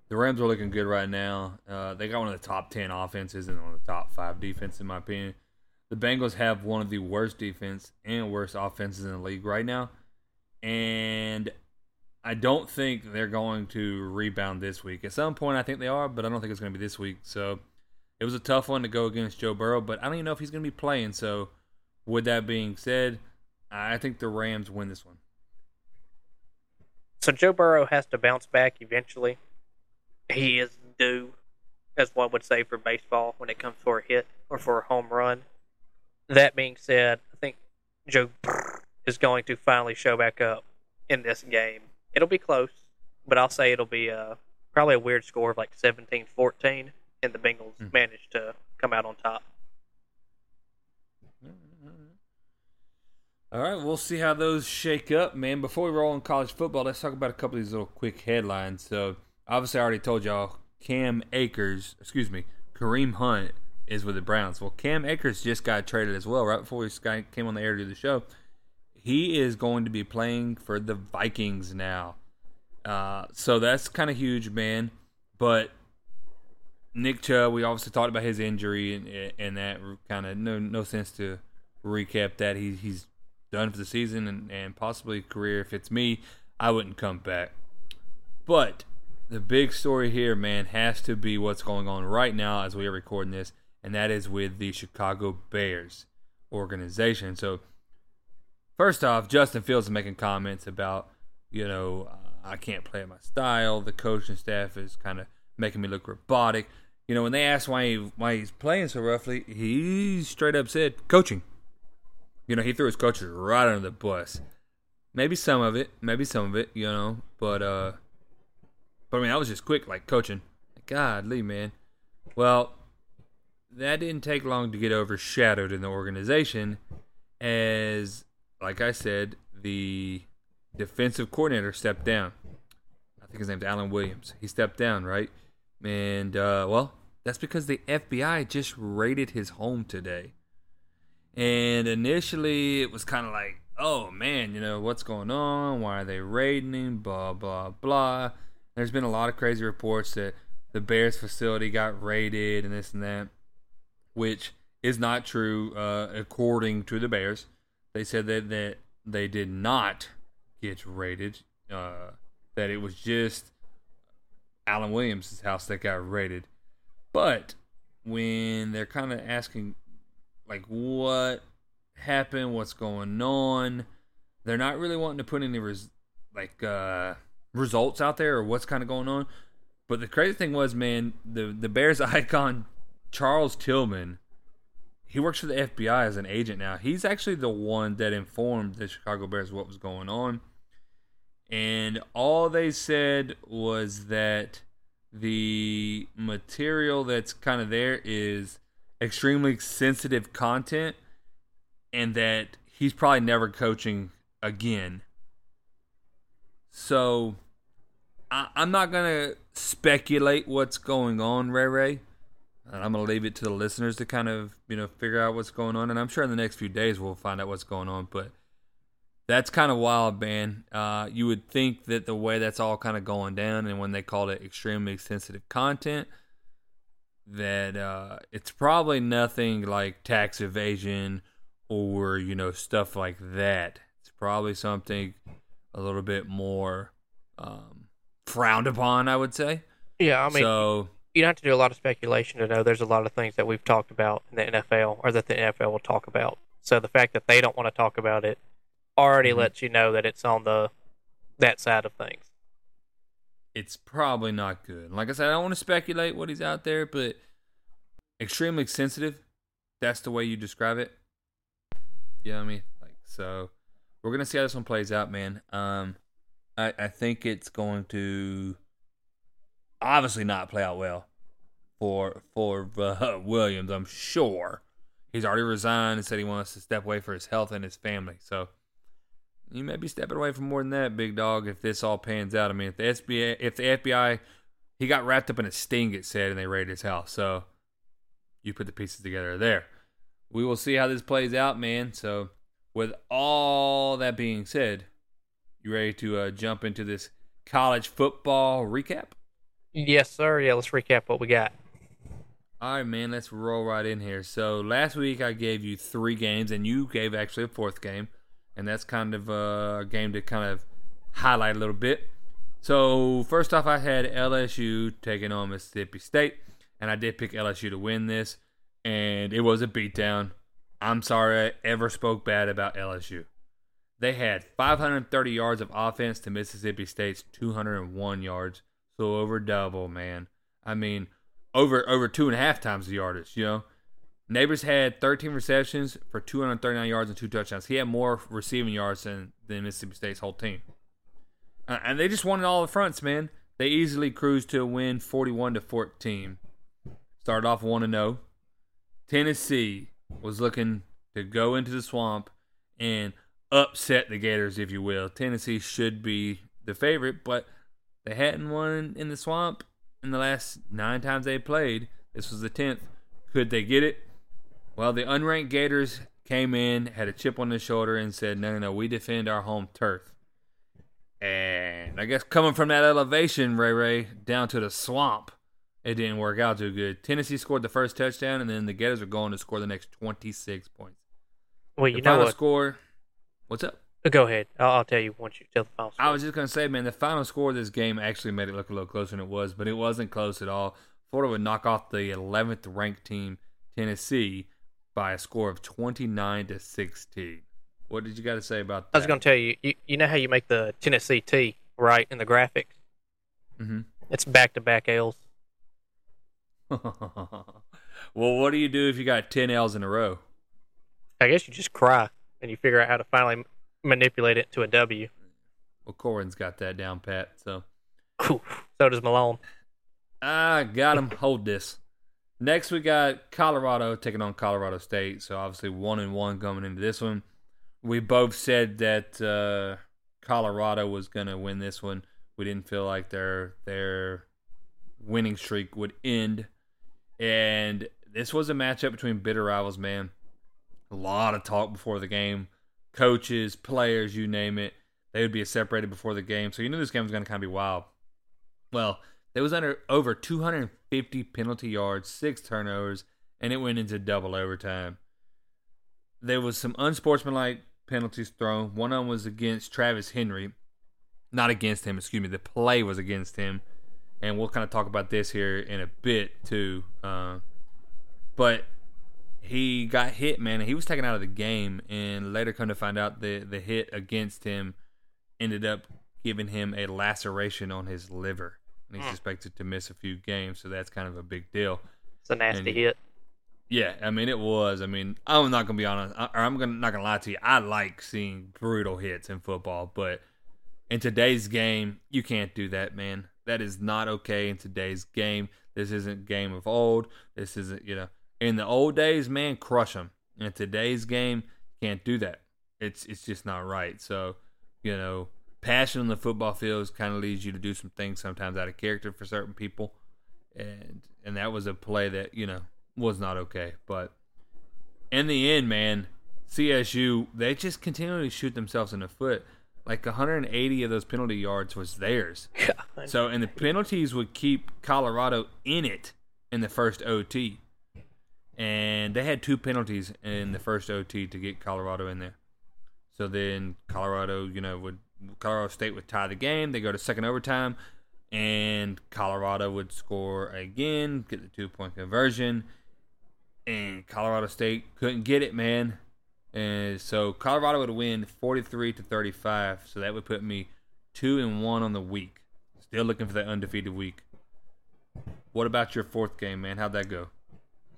The Rams are looking good right now. They got one of the top 10 offenses and one of the top 5 defenses, in my opinion. The Bengals have one of the worst defense and worst offenses in the league right now. And I don't think they're going to rebound this week. At some point, I think they are, but I don't think it's going to be this week. So it was a tough one to go against Joe Burrow, but I don't even know if he's going to be playing. So with that being said, I think the Rams win this one. So Joe Burrow has to bounce back eventually. He is due, as one would say for baseball, when it comes for a hit or for a home run. That being said, I think Joe is going to finally show back up in this game. It'll be close, but I'll say it'll be probably a weird score of like 17-14, and the Bengals managed to come out on top. All right, we'll see how those shake up, man. Before we roll on college football, let's talk about a couple of these little quick headlines. So, obviously, I already told y'all Kareem Hunt is with the Browns. Well, Cam Akers just got traded as well right before he came on the air to do the show. He is going to be playing for the Vikings now. So, that's kind of huge, man. But Nick Chubb, we obviously talked about his injury, and that kind of no sense to recap that. He's done for the season and possibly career. If it's me, I wouldn't come back. But the big story here, man, has to be what's going on right now as we are recording this, and that is with the Chicago Bears organization. So, first off, Justin Fields is making comments about, I can't play at my style. The coaching staff is kind of making me look robotic. You know, when they asked why he's playing so roughly, he straight up said, coaching. He threw his coaches right under the bus. Maybe some of it, But, I mean, that was just quick, like, coaching. Godly, man. Well, that didn't take long to get overshadowed in the organization as, like I said, the defensive coordinator stepped down. I think his name's Alan Williams. He stepped down, right? And, that's because the FBI just raided his home today. And initially, it was kind of like, oh, man, what's going on? Why are they raiding him? Blah, blah, blah. There's been a lot of crazy reports that the Bears facility got raided and this and that, which is not true according to the Bears. They said that they did not get raided, that it was just Alan Williams' house that got raided. But when they're kind of asking, like, what happened? What's going on? They're not really wanting to put any results out there or what's kind of going on. But the crazy thing was, man, the Bears icon Charles Tillman, he works for the FBI as an agent now. He's actually the one that informed the Chicago Bears what was going on. And all they said was that the material that's kind of there is extremely sensitive content, and that he's probably never coaching again. So, I'm not going to speculate what's going on, Ray. I'm going to leave it to the listeners to kind of, figure out what's going on. And I'm sure in the next few days we'll find out what's going on. But that's kind of wild, man. You would think that the way that's all kind of going down, and when they called it extremely sensitive content, that it's probably nothing like tax evasion or, stuff like that. It's probably something a little bit more frowned upon, I would say. Yeah, I mean, so, you don't have to do a lot of speculation to know there's a lot of things that we've talked about in the NFL or that the NFL will talk about. So the fact that they don't want to talk about it already lets you know that it's on that side of things. It's probably not good. Like I said, I don't want to speculate what he's out there, but extremely sensitive. That's the way you describe it. You know what I mean? So we're going to see how this one plays out, man. I think it's going to obviously not play out well for Williams. I'm sure he's already resigned and said he wants to step away for his health and his family. So you may be stepping away for more than that, big dog, if this all pans out. I mean, if the FBI, he got wrapped up in a sting, it said, and they raided his house. So you put the pieces together there. We will see how this plays out, man. So with all that being said, you ready to jump into this college football recap? Yes, sir. Yeah, let's recap what we got. All right, man, let's roll right in here. So last week I gave you three games, and you gave actually a fourth game. And that's kind of a game to kind of highlight a little bit. So first off, I had LSU taking on Mississippi State, and I did pick LSU to win this, and it was a beatdown. I'm sorry I ever spoke bad about LSU. They had 530 yards of offense to Mississippi State's 201 yards, so over double, man. I mean, over 2.5 times the yardage, you know. Neighbors had 13 receptions for 239 yards and 2 touchdowns. He had more receiving yards than Mississippi State's whole team. And they just wanted all the fronts, man. They easily cruised to a win 41-14. Started off 1-0. Tennessee was looking to go into the swamp and upset the Gators, if you will. Tennessee should be the favorite, but they hadn't won in the swamp in the last 9 times they played. This was the 10th. Could they get it? Well, the unranked Gators came in, had a chip on their shoulder, and said, no, we defend our home turf. And I guess coming from that elevation, Ray Ray, down to the swamp, it didn't work out too good. Tennessee scored the first touchdown, and then the Gators are going to score the next 26 points. Well, you know what? Score, what's up? Go ahead. I'll tell you once you tell the final score. I was just going to say, man, the final score of this game actually made it look a little closer than it was, but it wasn't close at all. Florida would knock off the 11th-ranked team, Tennessee, by a score of 29-16. What did you got to say about that? I was going to tell you, you know how you make the Tennessee T, right, in the graphic? Mm-hmm. It's back-to-back L's. Well, what do you do if you got 10 L's in a row? I guess you just cry, and you figure out how to finally manipulate it to a W. Well, Corin's got that down, Pat, so. Cool. So does Malone. I got him. Hold this. Next, we got Colorado taking on Colorado State. So, obviously, 1-1 coming into this one. We both said that Colorado was going to win this one. We didn't feel like their winning streak would end. And this was a matchup between bitter rivals, man. A lot of talk before the game. Coaches, players, you name it. They would be separated before the game. So, you knew this game was going to kind of be wild. Well, it was under over 250 penalty yards, 6 turnovers, and it went into double overtime. There was some unsportsmanlike penalties thrown. One of them was against Travis Henry. Not against him, excuse me. The play was against him. And we'll kind of talk about this here in a bit, too. But he got hit, man. And he was taken out of the game. And later come to find out the hit against him ended up giving him a laceration on his liver. And he's expected to miss a few games, so that's kind of a big deal. It's a nasty hit. Yeah, I mean, it was. I mean, I'm not going to be honest, or not going to lie to you. I like seeing brutal hits in football, but in today's game, you can't do that, man. That is not okay in today's game. This isn't game of old. This isn't, in the old days, man, crush them. In today's game, can't do that. It's just not right. So, passion on the football field kind of leads you to do some things sometimes out of character for certain people. And that was a play that, was not okay. But in the end, man, CSU, they just continually shoot themselves in the foot. Like 180 of those penalty yards was theirs. God. So, and the penalties would keep Colorado in it in the first OT. And they had 2 penalties in the first OT to get Colorado in there. So then Colorado, Colorado State would tie the game. They go to second overtime, and Colorado would score again, get the 2-point conversion, and Colorado State couldn't get it, man. And so Colorado would win 43-35. So that would put me 2-1 on the week. Still looking for that undefeated week. What about your fourth game, man? How'd that go?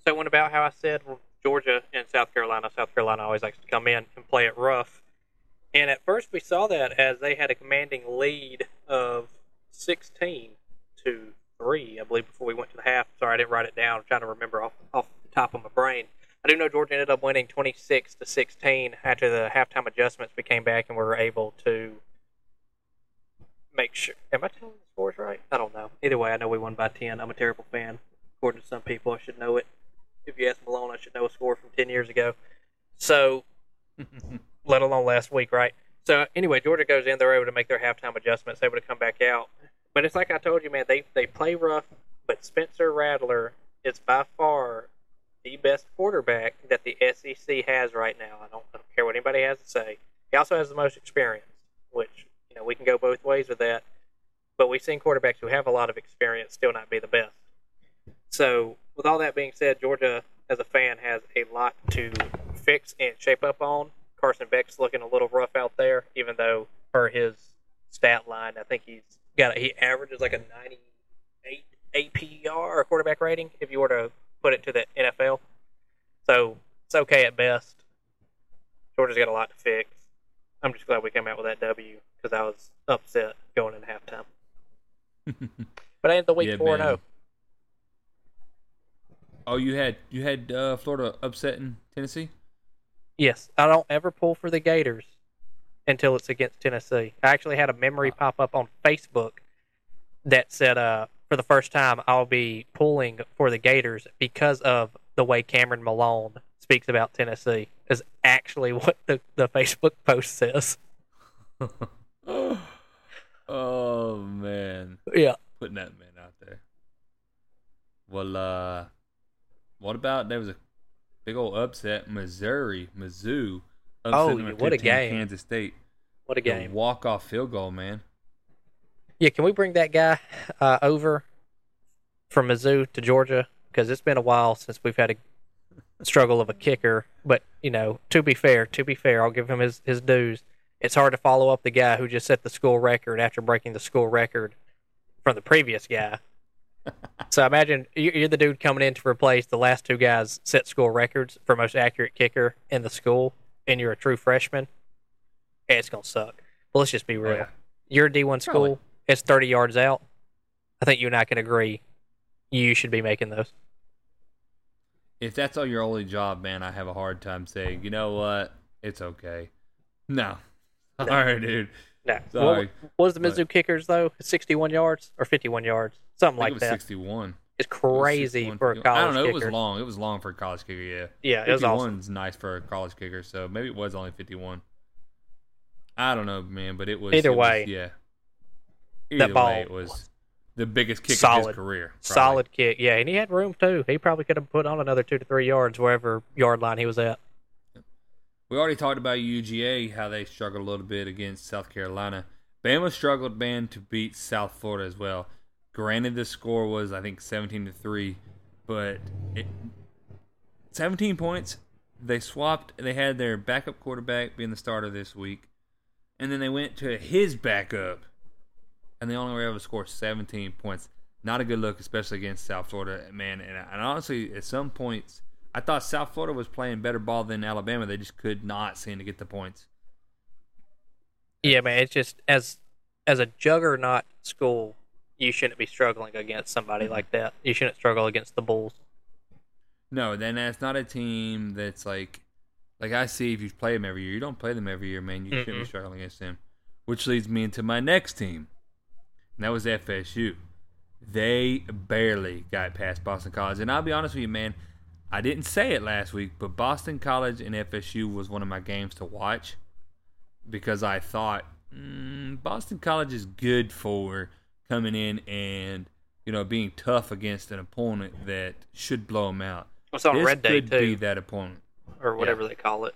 So it went about how I said. Georgia and South Carolina. South Carolina always likes to come in and play it rough. And at first we saw that as they had a commanding lead of 16-3. 3, I believe, before we went to the half. Sorry, I didn't write it down. I'm trying to remember off the top of my brain. I do know Georgia ended up winning 26-16 after the halftime adjustments. We came back and we were able to make sure. Am I telling the scores right? I don't know. Either way, I know we won by 10. I'm a terrible fan. According to some people, I should know it. If you ask Malone, I should know a score from 10 years ago. So, let alone last week, right? So, anyway, Georgia goes in. They're able to make their halftime adjustments, able to come back out. But it's like I told you, man, they play rough, but Spencer Rattler is by far the best quarterback that the SEC has right now. I don't care what anybody has to say. He also has the most experience, which, you know, we can go both ways with that. But we've seen quarterbacks who have a lot of experience still not be the best. So, with all that being said, Georgia, as a fan, has a lot to fix and shape up on. Carson Beck's looking a little rough out there, even though for his stat line, I think he averages like a 98 APR quarterback rating, if you were to put it to the NFL. So, it's okay at best. Georgia's got a lot to fix. I'm just glad we came out with that W, because I was upset going into halftime. But I ended the week 4-0. Oh, you had Florida upsetting Tennessee? Yes. I don't ever pull for the Gators until it's against Tennessee. I actually had a memory pop up on Facebook that said, for the first time, I'll be pulling for the Gators because of the way Cameron Malone speaks about Tennessee is actually what the Facebook post says. Oh, man. Yeah. Putting that man out there. Well, what about, there was a big old upset, Mizzou. Oh, what a game. Kansas State. What a game. The walk-off field goal, man. Yeah, can we bring that guy over from Mizzou to Georgia? Because it's been a while since we've had a struggle of a kicker. But, you know, to be fair, I'll give him his dues. It's hard to follow up the guy who just set the school record after breaking the school record from the previous guy. So imagine you're the dude coming in to replace the last two guys set school records for most accurate kicker in the school, and you're a true freshman. Hey, it's going to suck. But let's just be real. Yeah. You're a D1 school. Probably. It's 30 yards out. I think you and I can agree you should be making those. If that's all your only job, man, I have a hard time saying, you know what, it's okay. No. Sorry, dude. No. Sorry. What was the Mizzou kickers, though? 61 yards or 51 yards? Something like that. 61. It's crazy for a college kicker. I don't know. It was long. It was long for a college kicker, yeah. Yeah, it was awesome. 51's nice for a college kicker, so maybe it was only 51. I don't know, man, but it was. Either way. Yeah. Either way, it was the biggest kick of his career. Probably. Solid kick, yeah. And he had room, too. He probably could have put on another 2 to 3 yards wherever yard line he was at. We already talked about UGA, how they struggled a little bit against South Carolina. Bama struggled, man, to beat South Florida as well. Granted, the score was, I think, 17-3, but 17 points. They swapped. They had their backup quarterback being the starter this week, and then they went to his backup, and they only were able to score 17 points. Not a good look, especially against South Florida, man. And honestly, at some points, I thought South Florida was playing better ball than Alabama. They just could not seem to get the points. Yeah, man, it's just as a juggernaut school, you shouldn't be struggling against somebody like that. You shouldn't struggle against the Bulls. No, then that's not a team that's like I see if you play them every year. You don't play them every year, man. You shouldn't be struggling against them. Which leads me into my next team, and that was FSU. They barely got past Boston College. And I'll be honest with you, man, I didn't say it last week, but Boston College and FSU was one of my games to watch because I thought Boston College is good for coming in and, you know, being tough against an opponent that should blow them out. It's on Red Day, too. This could be that opponent. Or whatever they call it.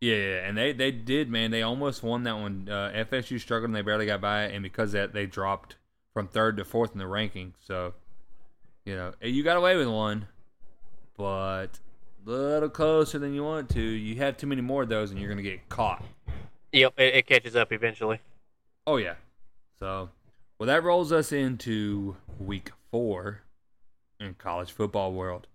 Yeah, and they did, man. They almost won that one. FSU struggled, and they barely got by it, and because of that, they dropped from 3rd to 4th in the ranking. So, you know, you got away with one, but a little closer than you want to. You have too many more of those, and you're going to get caught. Yep, it catches up eventually. Oh, yeah. So, well, that rolls us into week 4 in college football world.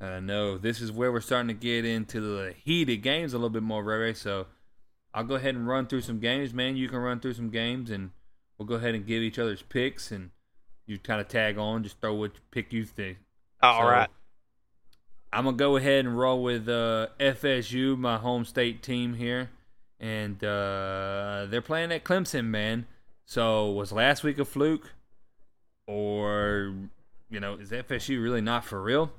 And I know this is where we're starting to get into the heated games a little bit more, Ray Ray. So I'll go ahead and run through some games, man. You can run through some games, and we'll go ahead and give each other's picks and you kind of tag on, just throw what pick you think. All right. I'm going to go ahead and roll with FSU, my home state team here. And they're playing at Clemson, man. So was last week a fluke? Or, you know, is FSU really not for real?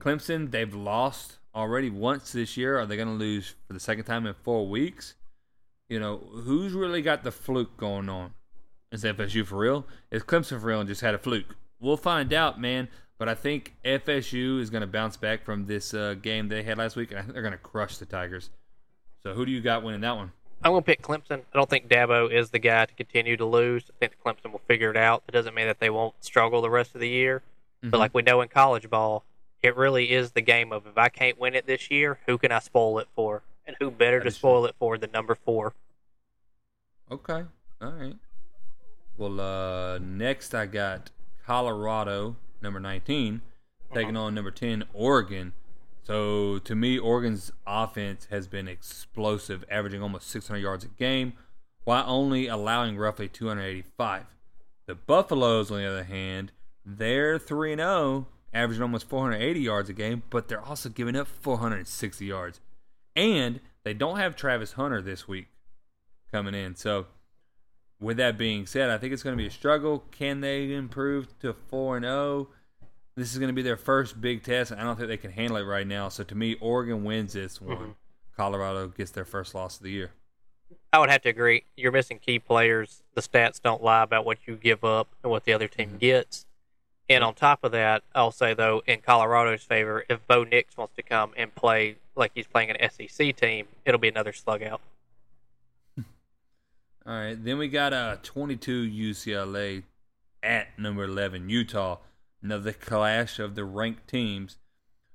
Clemson, they've lost already once this year. Are they going to lose for the second time in 4 weeks? You know, who's really got the fluke going on? Is FSU for real? Is Clemson for real and just had a fluke? We'll find out, man. But I think FSU is going to bounce back from this game they had last week. And I think they're going to crush the Tigers. So who do you got winning that one? I'm going to pick Clemson. I don't think Dabo is the guy to continue to lose. I think Clemson will figure it out. It doesn't mean that they won't struggle the rest of the year. Mm-hmm. But like we know in college ball, it really is the game of if I can't win it this year, who can I spoil it for? And who better to spoil it for than number 4? Okay. All right. Well, next I got Colorado, number 19, taking on number 10, Oregon. So, to me, Oregon's offense has been explosive, averaging almost 600 yards a game, while only allowing roughly 285. The Buffaloes, on the other hand, they're 3-0, averaging almost 480 yards a game, but they're also giving up 460 yards. And they don't have Travis Hunter this week coming in, so... With that being said, I think it's going to be a struggle. Can they improve to 4-0? This is going to be their first big test, and I don't think they can handle it right now. So, to me, Oregon wins this one. Mm-hmm. Colorado gets their first loss of the year. I would have to agree. You're missing key players. The stats don't lie about what you give up and what the other team gets. And on top of that, I'll say, though, in Colorado's favor, if Bo Nix wants to come and play like he's playing an SEC team, it'll be another slug out. All right, then we got 22 UCLA at number 11, Utah. Another clash of the ranked teams.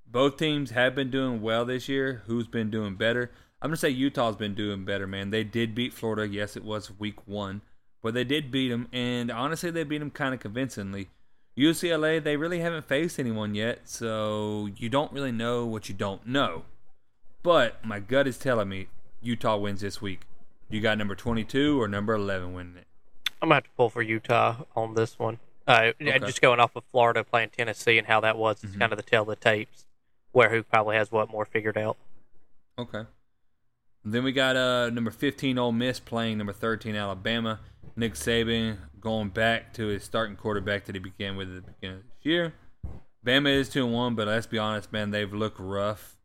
Both teams have been doing well this year. Who's been doing better? I'm going to say Utah's been doing better, man. They did beat Florida. Yes, it was week 1, but they did beat them, and honestly, they beat them kind of convincingly. UCLA, they really haven't faced anyone yet, so you don't really know what you don't know. But my gut is telling me Utah wins this week. You got number 22 or number 11 winning it? I'm going to have to pull for Utah on this one. Okay. Just going off of Florida playing Tennessee and how that was, it's kind of the tell of the tapes where who probably has what more figured out. Okay. And then we got number 15 Ole Miss playing number 13 Alabama. Nick Saban going back to his starting quarterback that he began with at the beginning of this year. Bama is 2-1, but let's be honest, man, they've looked rough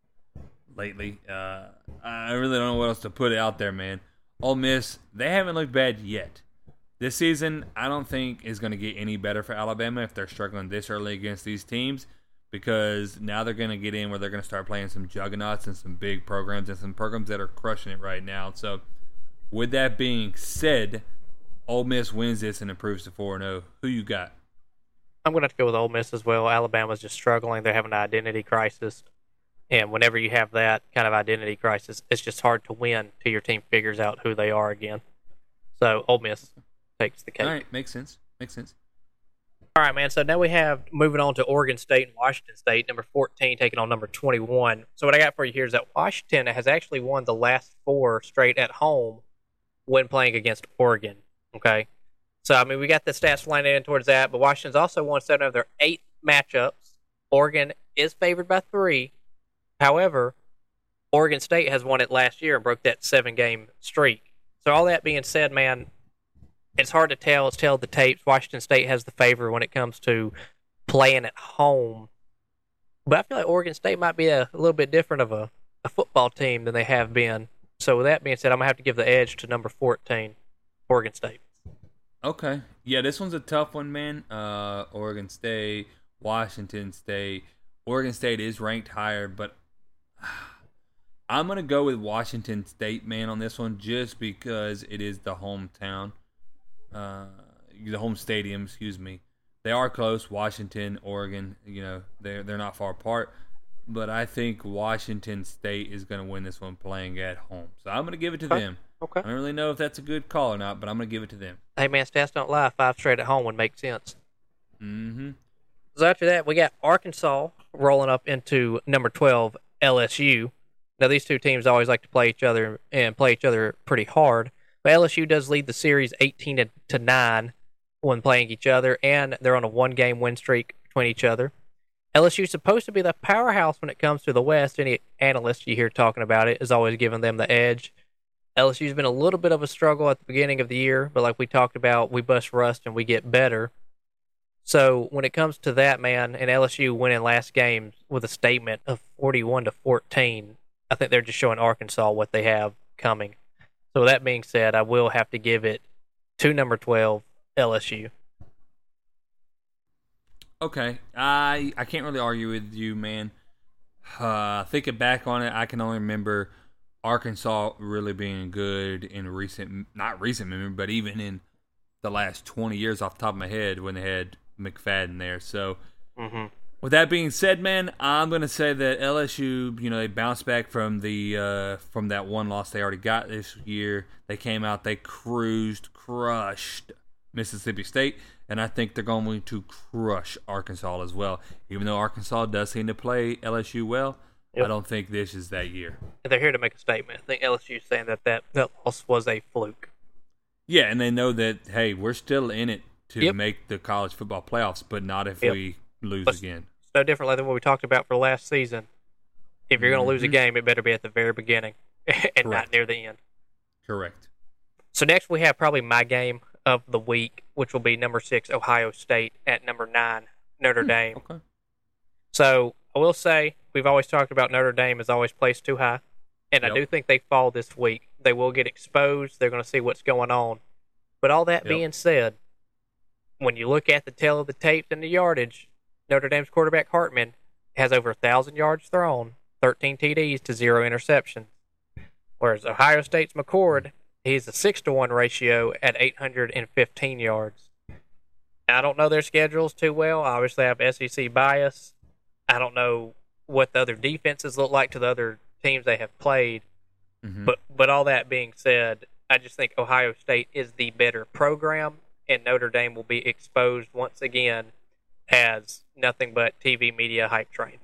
lately. I really don't know what else to put out there, man. Ole Miss, they haven't looked bad yet. This season, I don't think is going to get any better for Alabama if they're struggling this early against these teams, because now they're going to get in where they're going to start playing some juggernauts and some big programs and some programs that are crushing it right now. So, with that being said, Ole Miss wins this and improves to 4-0. Who you got? I'm going to have to go with Ole Miss as well. Alabama's just struggling. They're having an identity crisis. And whenever you have that kind of identity crisis, it's just hard to win till your team figures out who they are again. So Ole Miss takes the cake. All right, makes sense. All right, man, so now we have moving on to Oregon State and Washington State, number 14 taking on number 21. So what I got for you here is that Washington has actually won the last 4 straight at home when playing against Oregon, okay? So, I mean, we got the stats lining in towards that, but Washington's also won 7 of their 8 matchups. Oregon is favored by 3. However, Oregon State has won it last year and broke that 7-game streak. So all that being said, man, it's hard to tell. It's tell the tapes. Washington State has the favor when it comes to playing at home. But I feel like Oregon State might be a little bit different of a football team than they have been. So with that being said, I'm going to have to give the edge to number 14, Oregon State. Okay. Yeah, this one's a tough one, man. Oregon State, Washington State. Oregon State is ranked higher, but I'm going to go with Washington State, man, on this one just because it is the hometown. The home stadium, excuse me. They are close, Washington, Oregon. You know, they're not far apart. But I think Washington State is going to win this one playing at home. So I'm going to give it to them. Okay. I don't really know if that's a good call or not, but I'm going to give it to them. Hey, man, stats don't lie. 5 straight at home would make sense. Mm-hmm. So after that, we got Arkansas rolling up into number 12, LSU. Now, these two teams always like to play each other and play each other pretty hard. But LSU does lead the series 18-9. when playing each other, and they're on a one-game win streak between each other. LSU's supposed to be the powerhouse when it comes to the West. Any analyst you hear talking about it is always giving them the edge. LSU's been a little bit of a struggle at the beginning of the year, but like we talked about, we bust rust and we get better. So when it comes to that, man, and LSU winning last game with a statement of 41-14, I think they're just showing Arkansas what they have coming. So that being said, I will have to give it to number 12, LSU. Okay, I can't really argue with you, man. Thinking back on it, I can only remember Arkansas really being good in not recent memory, but even in the last 20 years off the top of my head when they had McFadden there. So with that being said, man, I'm going to say that LSU, they bounced back from the from that one loss they already got this year. They came out, they crushed Mississippi State, and I think they're going to crush Arkansas as well. Even though Arkansas does seem to play LSU well, I don't think this is that year. They're here to make a statement. I think LSU's saying that loss was a fluke. Yeah, and they know that, hey, we're still in it to make the college football playoffs, but not if we lose again. It's no different than what we talked about for last season. If you're going to lose a game, it better be at the very beginning and not near the end. Correct. So next we have probably my game of the week, which will be number 6, Ohio State, at number 9, Notre Dame. Okay. So I will say we've always talked about Notre Dame has always placed too high, and I do think they fall this week. They will get exposed. They're going to see what's going on. But all that being said, when you look at the tail of the tapes and the yardage, Notre Dame's quarterback Hartman has over 1,000 yards thrown, 13 TDs to 0 interceptions, whereas Ohio State's McCord, he's a 6-to-1 ratio at 815 yards. I don't know their schedules too well. Obviously, I have SEC bias. I don't know what the other defenses look like to the other teams they have played. But all that being said, I just think Ohio State is the better program, and Notre Dame will be exposed once again as nothing but TV media hype train.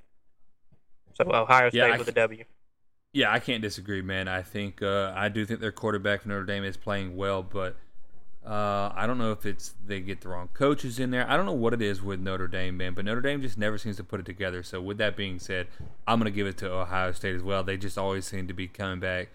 So Ohio State with a W. Yeah, I can't disagree, man. I think I do think their quarterback for Notre Dame is playing well, but I don't know if it's they get the wrong coaches in there. I don't know what it is with Notre Dame, man, but Notre Dame just never seems to put it together. So with that being said, I'm going to give it to Ohio State as well. They just always seem to be coming back.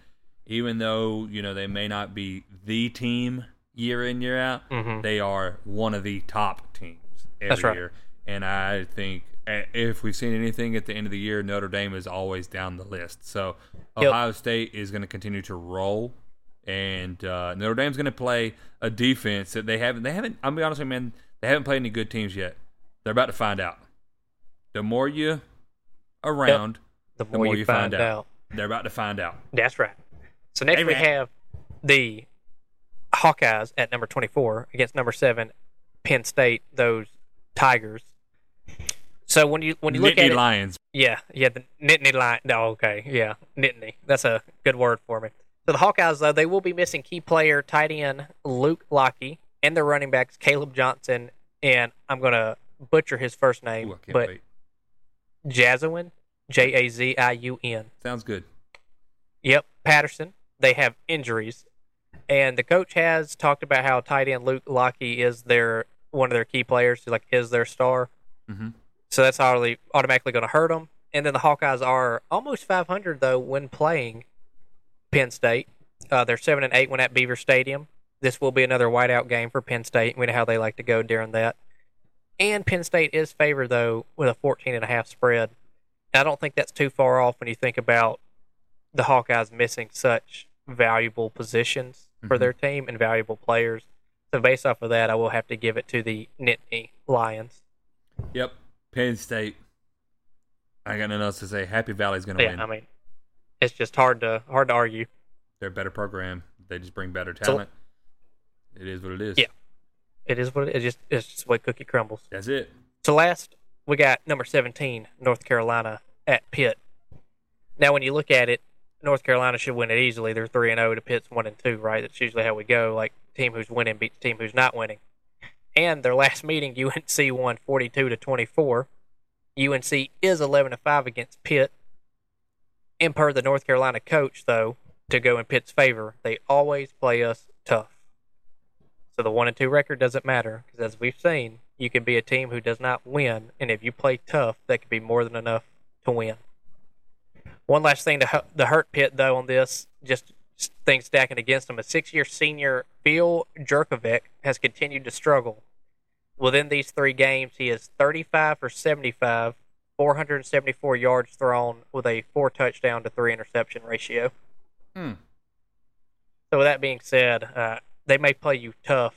Even though, they may not be the team year in, year out, they are one of the top teams every year. And I think if we've seen anything at the end of the year, Notre Dame is always down the list. So Ohio State is going to continue to roll, and Notre Dame's going to play a defense that they haven't. I'll be honest with you, man, they haven't played any good teams yet. They're about to find out. The more you around, the more you find out. They're about to find out. That's right. So next we have the Hawkeyes at number 24 against number 7, Penn State. Those Tigers. So when you look at it, Lions. Yeah, the Nittany Lions. No, okay, yeah, Nittany. That's a good word for me. So the Hawkeyes, though, they will be missing key player tight end Luke Lockey and their running backs Caleb Johnson and I'm gonna butcher his first name, but Jaziwin, Jaziun. Sounds good. Yep, Patterson. They have injuries, and the coach has talked about how tight end Luke Lockey is one of their key players. He's like is their star. So that's automatically going to hurt them. And then the Hawkeyes are almost 500, though, when playing Penn State. They're 7-8 when at Beaver Stadium. This will be another whiteout game for Penn State. We know how they like to go during that. And Penn State is favored, though, with a 14.5 spread. And I don't think that's too far off when you think about the Hawkeyes missing such valuable positions for their team and valuable players. So based off of that, I will have to give it to the Nittany Lions. Yep. Penn State. I got nothing else to say. Happy Valley's going to win. Yeah, I mean, it's just hard to argue. They're a better program. They just bring better talent. It is what it is. Yeah, it is what it is. It's just the way cookie crumbles. That's it. So last, we got number 17, North Carolina at Pitt. Now, when you look at it, North Carolina should win it easily. They're 3-0 to Pitt's 1-2, right? That's usually how we go. Like, team who's winning beats team who's not winning. And their last meeting, UNC won 42-24. UNC is 11-5 against Pitt. And per the North Carolina coach, though, to go in Pitt's favor, they always play us tough. So the 1-2 record doesn't matter, because as we've seen, you can be a team who does not win, and if you play tough, that could be more than enough to win. One last thing to the hurt pit, though, on this, just things stacking against him. A 6-year senior, Phil Jerkovic, has continued to struggle. Within these three games, he is 35 for 75, 474 yards thrown, with a 4-touchdown to 3-interception ratio. So with that being said, they may play you tough,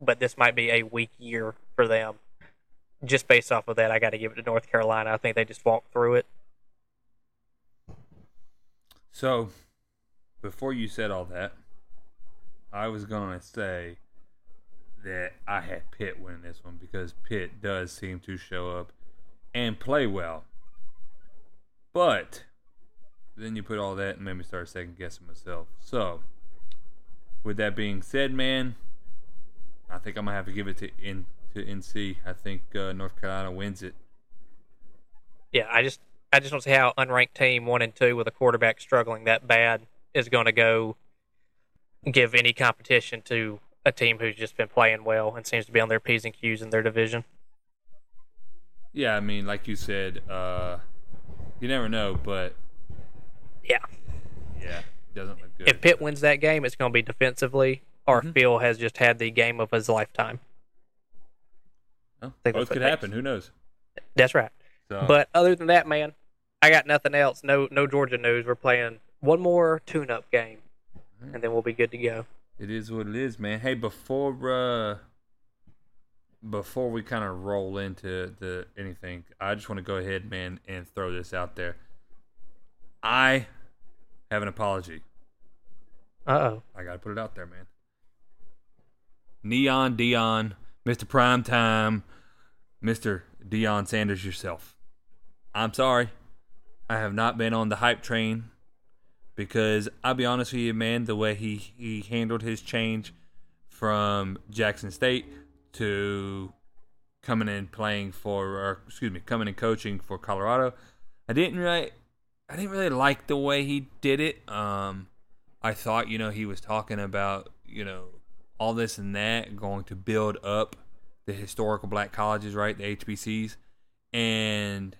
but this might be a weak year for them. Just based off of that, I got to give it to North Carolina. I think they just walked through it. So, before you said all that, I was going to say that I had Pitt win this one, because Pitt does seem to show up and play well. But then you put all that and made me start second-guessing myself. So, with that being said, man, I think I'm going to have to give it to NC. I think North Carolina wins it. Yeah, I just don't see how unranked team 1-2 with a quarterback struggling that bad is going to go give any competition to a team who's just been playing well and seems to be on their P's and Q's in their division. Yeah, I mean, like you said, you never know, but... Yeah, doesn't look good. If Pitt wins that game, it's going to be defensively, or Phil has just had the game of his lifetime. Well, both could happen. Who knows? That's right. So. But other than that, man, I got nothing else. No Georgia news. We're playing one more tune-up game, and then we'll be good to go. It is what it is, man. Hey, before we kind of roll into the anything, I just want to go ahead, man, and throw this out there. I have an apology. Uh-oh. I got to put it out there, man. Neon Deion, Mr. Primetime, Mr. Deion Sanders yourself. I'm sorry. I have not been on the hype train, because I'll be honest with you, man, the way he handled his change from Jackson State to coming and coaching for Colorado, I didn't really like the way he did it. I thought, he was talking about, all this and that, going to build up the historical black colleges, right, the HBCs, and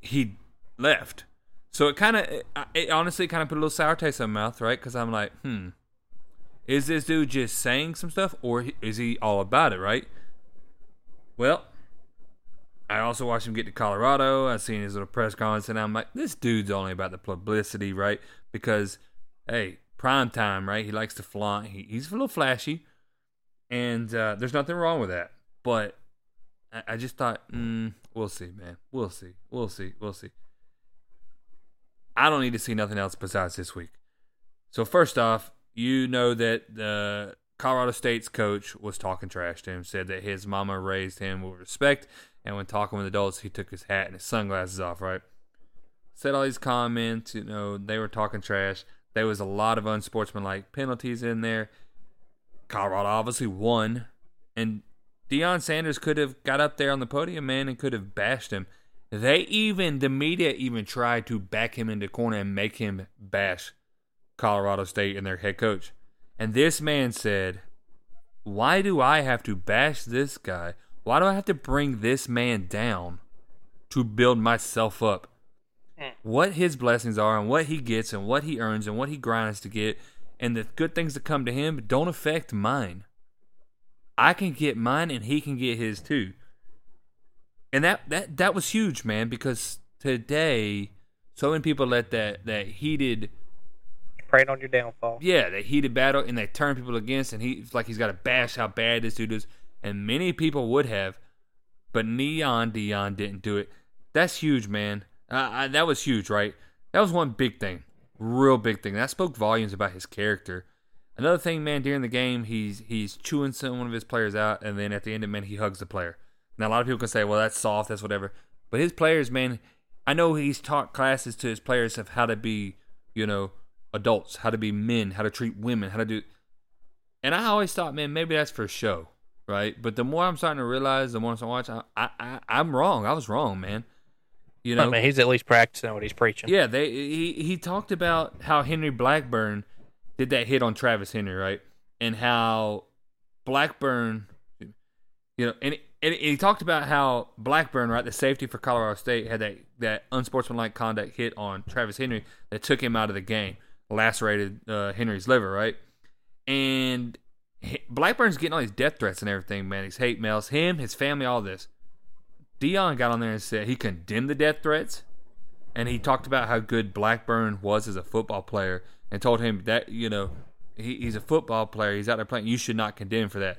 he left. So it honestly kind of put a little sour taste in my mouth, right, because I'm like, is this dude just saying some stuff, or is he all about it, right? Well, I also watched him get to Colorado. I seen his little press conference, and I'm like, this dude's only about the publicity, right? Because, hey, prime time, right? He likes to flaunt. He's a little flashy, and there's nothing wrong with that. But I just thought, we'll see, man. We'll see. I don't need to see nothing else besides this week. So first off, you know that the Colorado State's coach was talking trash to him, said that his mama raised him with respect, and when talking with adults, he took his hat and his sunglasses off, right? Said all these comments, they were talking trash. There was a lot of unsportsmanlike penalties in there. Colorado obviously won. And Deion Sanders could have got up there on the podium, man, and could have bashed him. The media even tried to back him into corner and make him bash Colorado State and their head coach. And this man said, why do I have to bash this guy? Why do I have to bring this man down to build myself up? What his blessings are and what he gets and what he earns and what he grinds to get and the good things that come to him don't affect mine. I can get mine and he can get his too. And that was huge, man, because today so many people let that heated... Praying on your downfall. Yeah, that heated battle, and they turn people against, and he's got to bash how bad this dude is. And many people would have, but Neon Deion didn't do it. That's huge, man. That was huge, right? That was one big thing, real big thing. That spoke volumes about his character. Another thing, man, during the game, he's chewing one of his players out, and then at the end of it, man, he hugs the player. Now, a lot of people can say, well, that's soft, that's whatever. But his players, man, I know he's taught classes to his players of how to be, adults, how to be men, how to treat women, how to do... And I always thought, man, maybe that's for show. Right, but the more I'm starting to realize, the more I'm starting to watch, I'm wrong. I was wrong, man. I mean, he's at least practicing what he's preaching. Yeah, he talked about how Henry Blackburn did that hit on Travis Henry, right? and how Blackburn, you know, and he talked about how Blackburn, right, the safety for Colorado State, had that unsportsmanlike conduct hit on Travis Henry that took him out of the game, lacerated Henry's liver, right? And Blackburn's getting all these death threats and everything, man. These hate mails, him, his family, all this. Deion got on there and said he condemned the death threats, and he talked about how good Blackburn was as a football player and told him that, you know, he's a football player. He's out there playing. You should not condemn for that.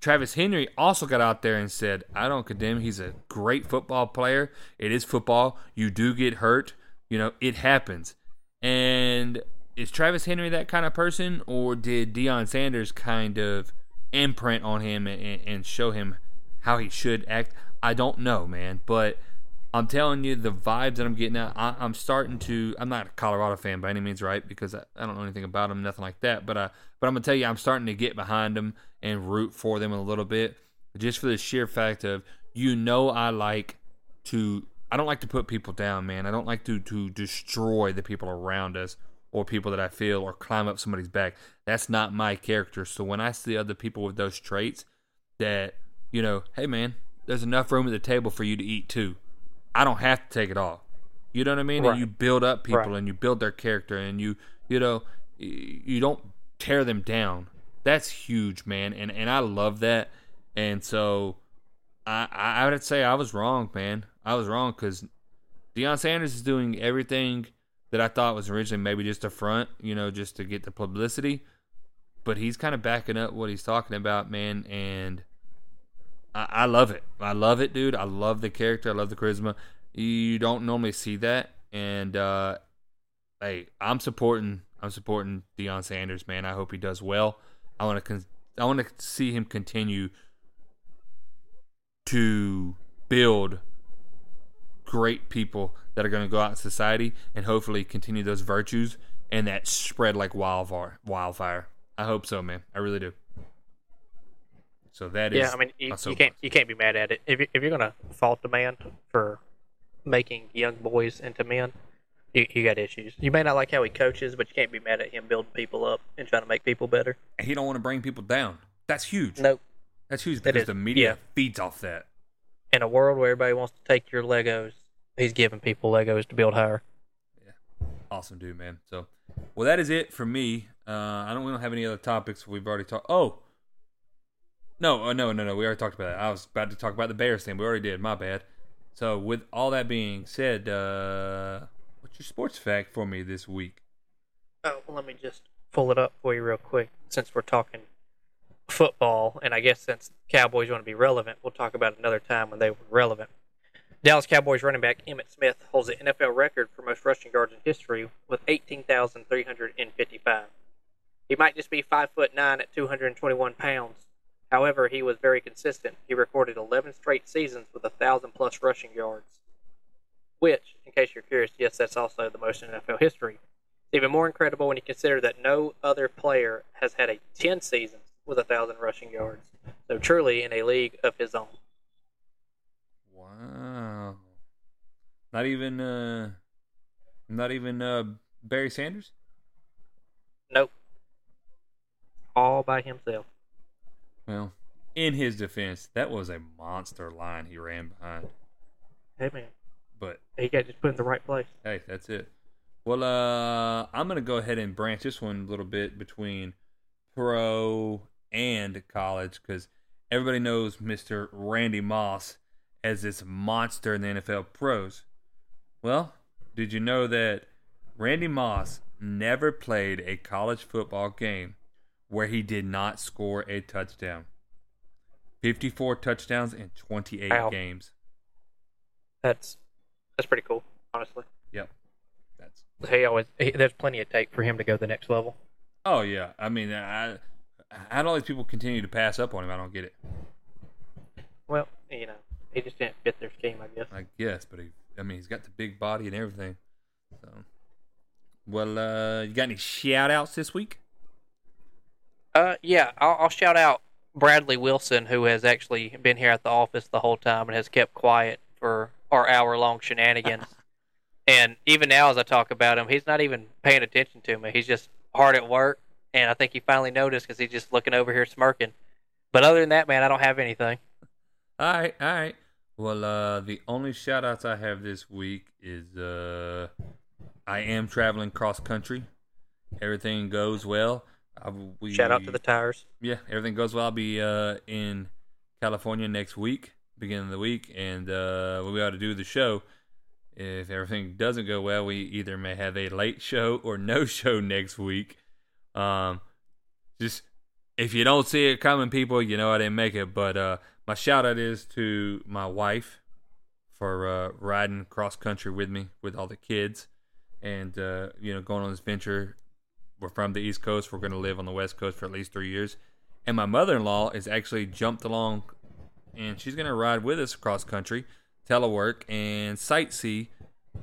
Travis Henry also got out there and said, I don't condemn. He's a great football player. It is football. You do get hurt. You know, it happens. And is Travis Henry that kind of person, or did Deion Sanders kind of imprint on him and show him how he should act? I don't know, man, but I'm telling you, the vibes that I'm getting out, I'm not a Colorado fan by any means, right, because I don't know anything about them, nothing like that, but I'm going to tell you, I'm starting to get behind them and root for them a little bit, just for the sheer fact of, you know, I don't like to put people down, man. I don't like to destroy the people around us, or people that I feel, or climb up somebody's back. That's not my character. So when I see other people with those traits, that, you know, hey man, there's enough room at the table for you to eat too. I don't have to take it all. You know what I mean? Right. And you build up people, right, and you build their character, and you know, you don't tear them down. That's huge, man, and I love that. And so I would say I was wrong, man. I was wrong, because Deion Sanders is doing everything that I thought was originally maybe just a front, you know, just to get the publicity. But he's kind of backing up what he's talking about, man, and I love it. I love it, dude. I love the character. I love the charisma. You don't normally see that, and hey, I'm supporting Deion Sanders, man. I hope he does well. I want to see him continue to build great people that are going to go out in society and hopefully continue those virtues and that spread like wildfire. I hope so, man. I really do. So that is, yeah. I mean, you can't be mad at it. If you're going to fault a man for making young boys into men, you got issues. You may not like how he coaches, but you can't be mad at him building people up and trying to make people better. And he don't want to bring people down. That's huge. Nope. That's huge, because the media feeds off that. In a world where everybody wants to take your Legos, he's giving people Legos to build higher. Yeah, awesome, dude, man. So, well, that is it for me. We don't have any other topics. We've already talked. Oh, no. We already talked about that. I was about to talk about the Bears thing. We already did. My bad. So, with all that being said, what's your sports fact for me this week? Oh, well, let me just pull it up for you real quick, since we're talking football, and I guess since Cowboys want to be relevant, we'll talk about another time when they were relevant. Dallas Cowboys running back Emmitt Smith holds the NFL record for most rushing yards in history with 18,355. He might just be 5'9" at 221 pounds. However, he was very consistent. He recorded 11 straight seasons with 1,000+ rushing yards, which, in case you're curious, yes, that's also the most in NFL history. It's even more incredible when you consider that no other player has had 10 seasons with 1,000 rushing yards. So truly in a league of his own. Wow. Not even Barry Sanders? Nope. All by himself. Well, in his defense, that was a monster line he ran behind. Hey, man. But he got just put in the right place. Hey, that's it. Well, I'm going to go ahead and branch this one a little bit between pro and college, because everybody knows Mr. Randy Moss as this monster in the NFL pros. Well, did you know that Randy Moss never played a college football game where he did not score a touchdown? 54 touchdowns in 28 games. That's pretty cool, honestly. Yep. There's plenty of tape for him to go the next level. Oh, yeah. I mean, how do all these people continue to pass up on him? I don't get it. Well, you know, he just didn't fit their scheme, I guess. I guess, but he's got the big body and everything. So, well, you got any shout-outs this week? Yeah, I'll shout out Bradley Wilson, who has actually been here at the office the whole time and has kept quiet for our hour-long shenanigans. And even now as I talk about him, he's not even paying attention to me. He's just hard at work, And I think he finally noticed because he's just looking over here smirking. But other than that, man, I don't have anything. All right. Well, the only shout-outs I have this week is I am traveling cross-country. Everything goes well. Shout out to the tires. Yeah, everything goes well. I'll be in California next week, beginning of the week, and we ought to do the show. If everything doesn't go well, we either may have a late show or no show next week. Just if you don't see it coming, people, you know I didn't make it. But my shout out is to my wife for riding cross country with me with all the kids, and going on this venture. We're from the East Coast. We're going to live on the West Coast for at least 3 years. And my mother-in-law has actually jumped along, and she's going to ride with us cross country, telework, and sightsee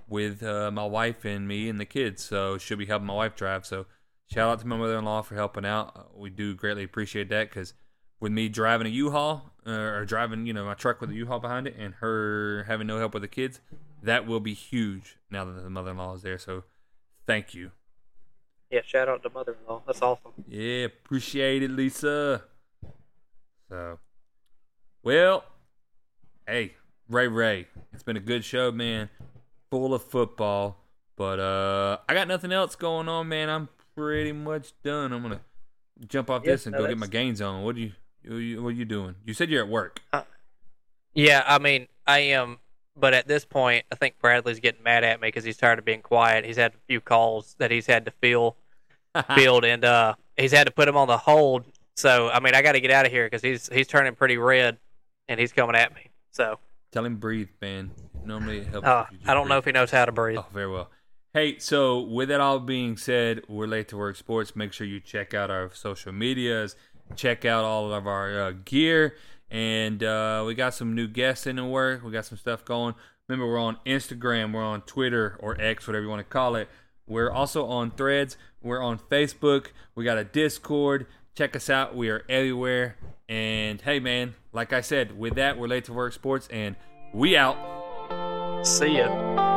with my wife and me and the kids. So she'll be helping my wife drive. So shout out to my mother-in-law for helping out. We do greatly appreciate that because with me driving a U-Haul or driving, my truck with a U-Haul behind it, and her having no help with the kids, that will be huge now that the mother-in-law is there. So thank you. Yeah, shout out to mother-in-law. That's awesome. Yeah, appreciate it, Lisa. So, well, hey, Ray, it's been a good show, man. Full of football, but I got nothing else going on, man. I'm pretty much done. I'm gonna jump off this and go get my gains on. What are you doing? You said you're at work. Yeah, I mean, I am. But at this point, I think Bradley's getting mad at me because he's tired of being quiet. He's had a few calls that he's had to field, and he's had to put him on the hold. So, I mean, I got to get out of here because he's turning pretty red, and he's coming at me. So tell him breathe, man. Normally it helps. I don't know if he knows how to breathe. Oh, very well. Hey, so with that all being said, we're Late to Work Sports. Make sure you check out our social medias. Check out all of our gear. And we got some new guests in the work. We got some stuff going. Remember, we're on Instagram. We're on Twitter or X, whatever you want to call it. We're also on Threads. We're on Facebook. We got a Discord. Check us out. We are everywhere. And, hey, man, like I said, with that, we're Late to Work Sports, and we out. See ya.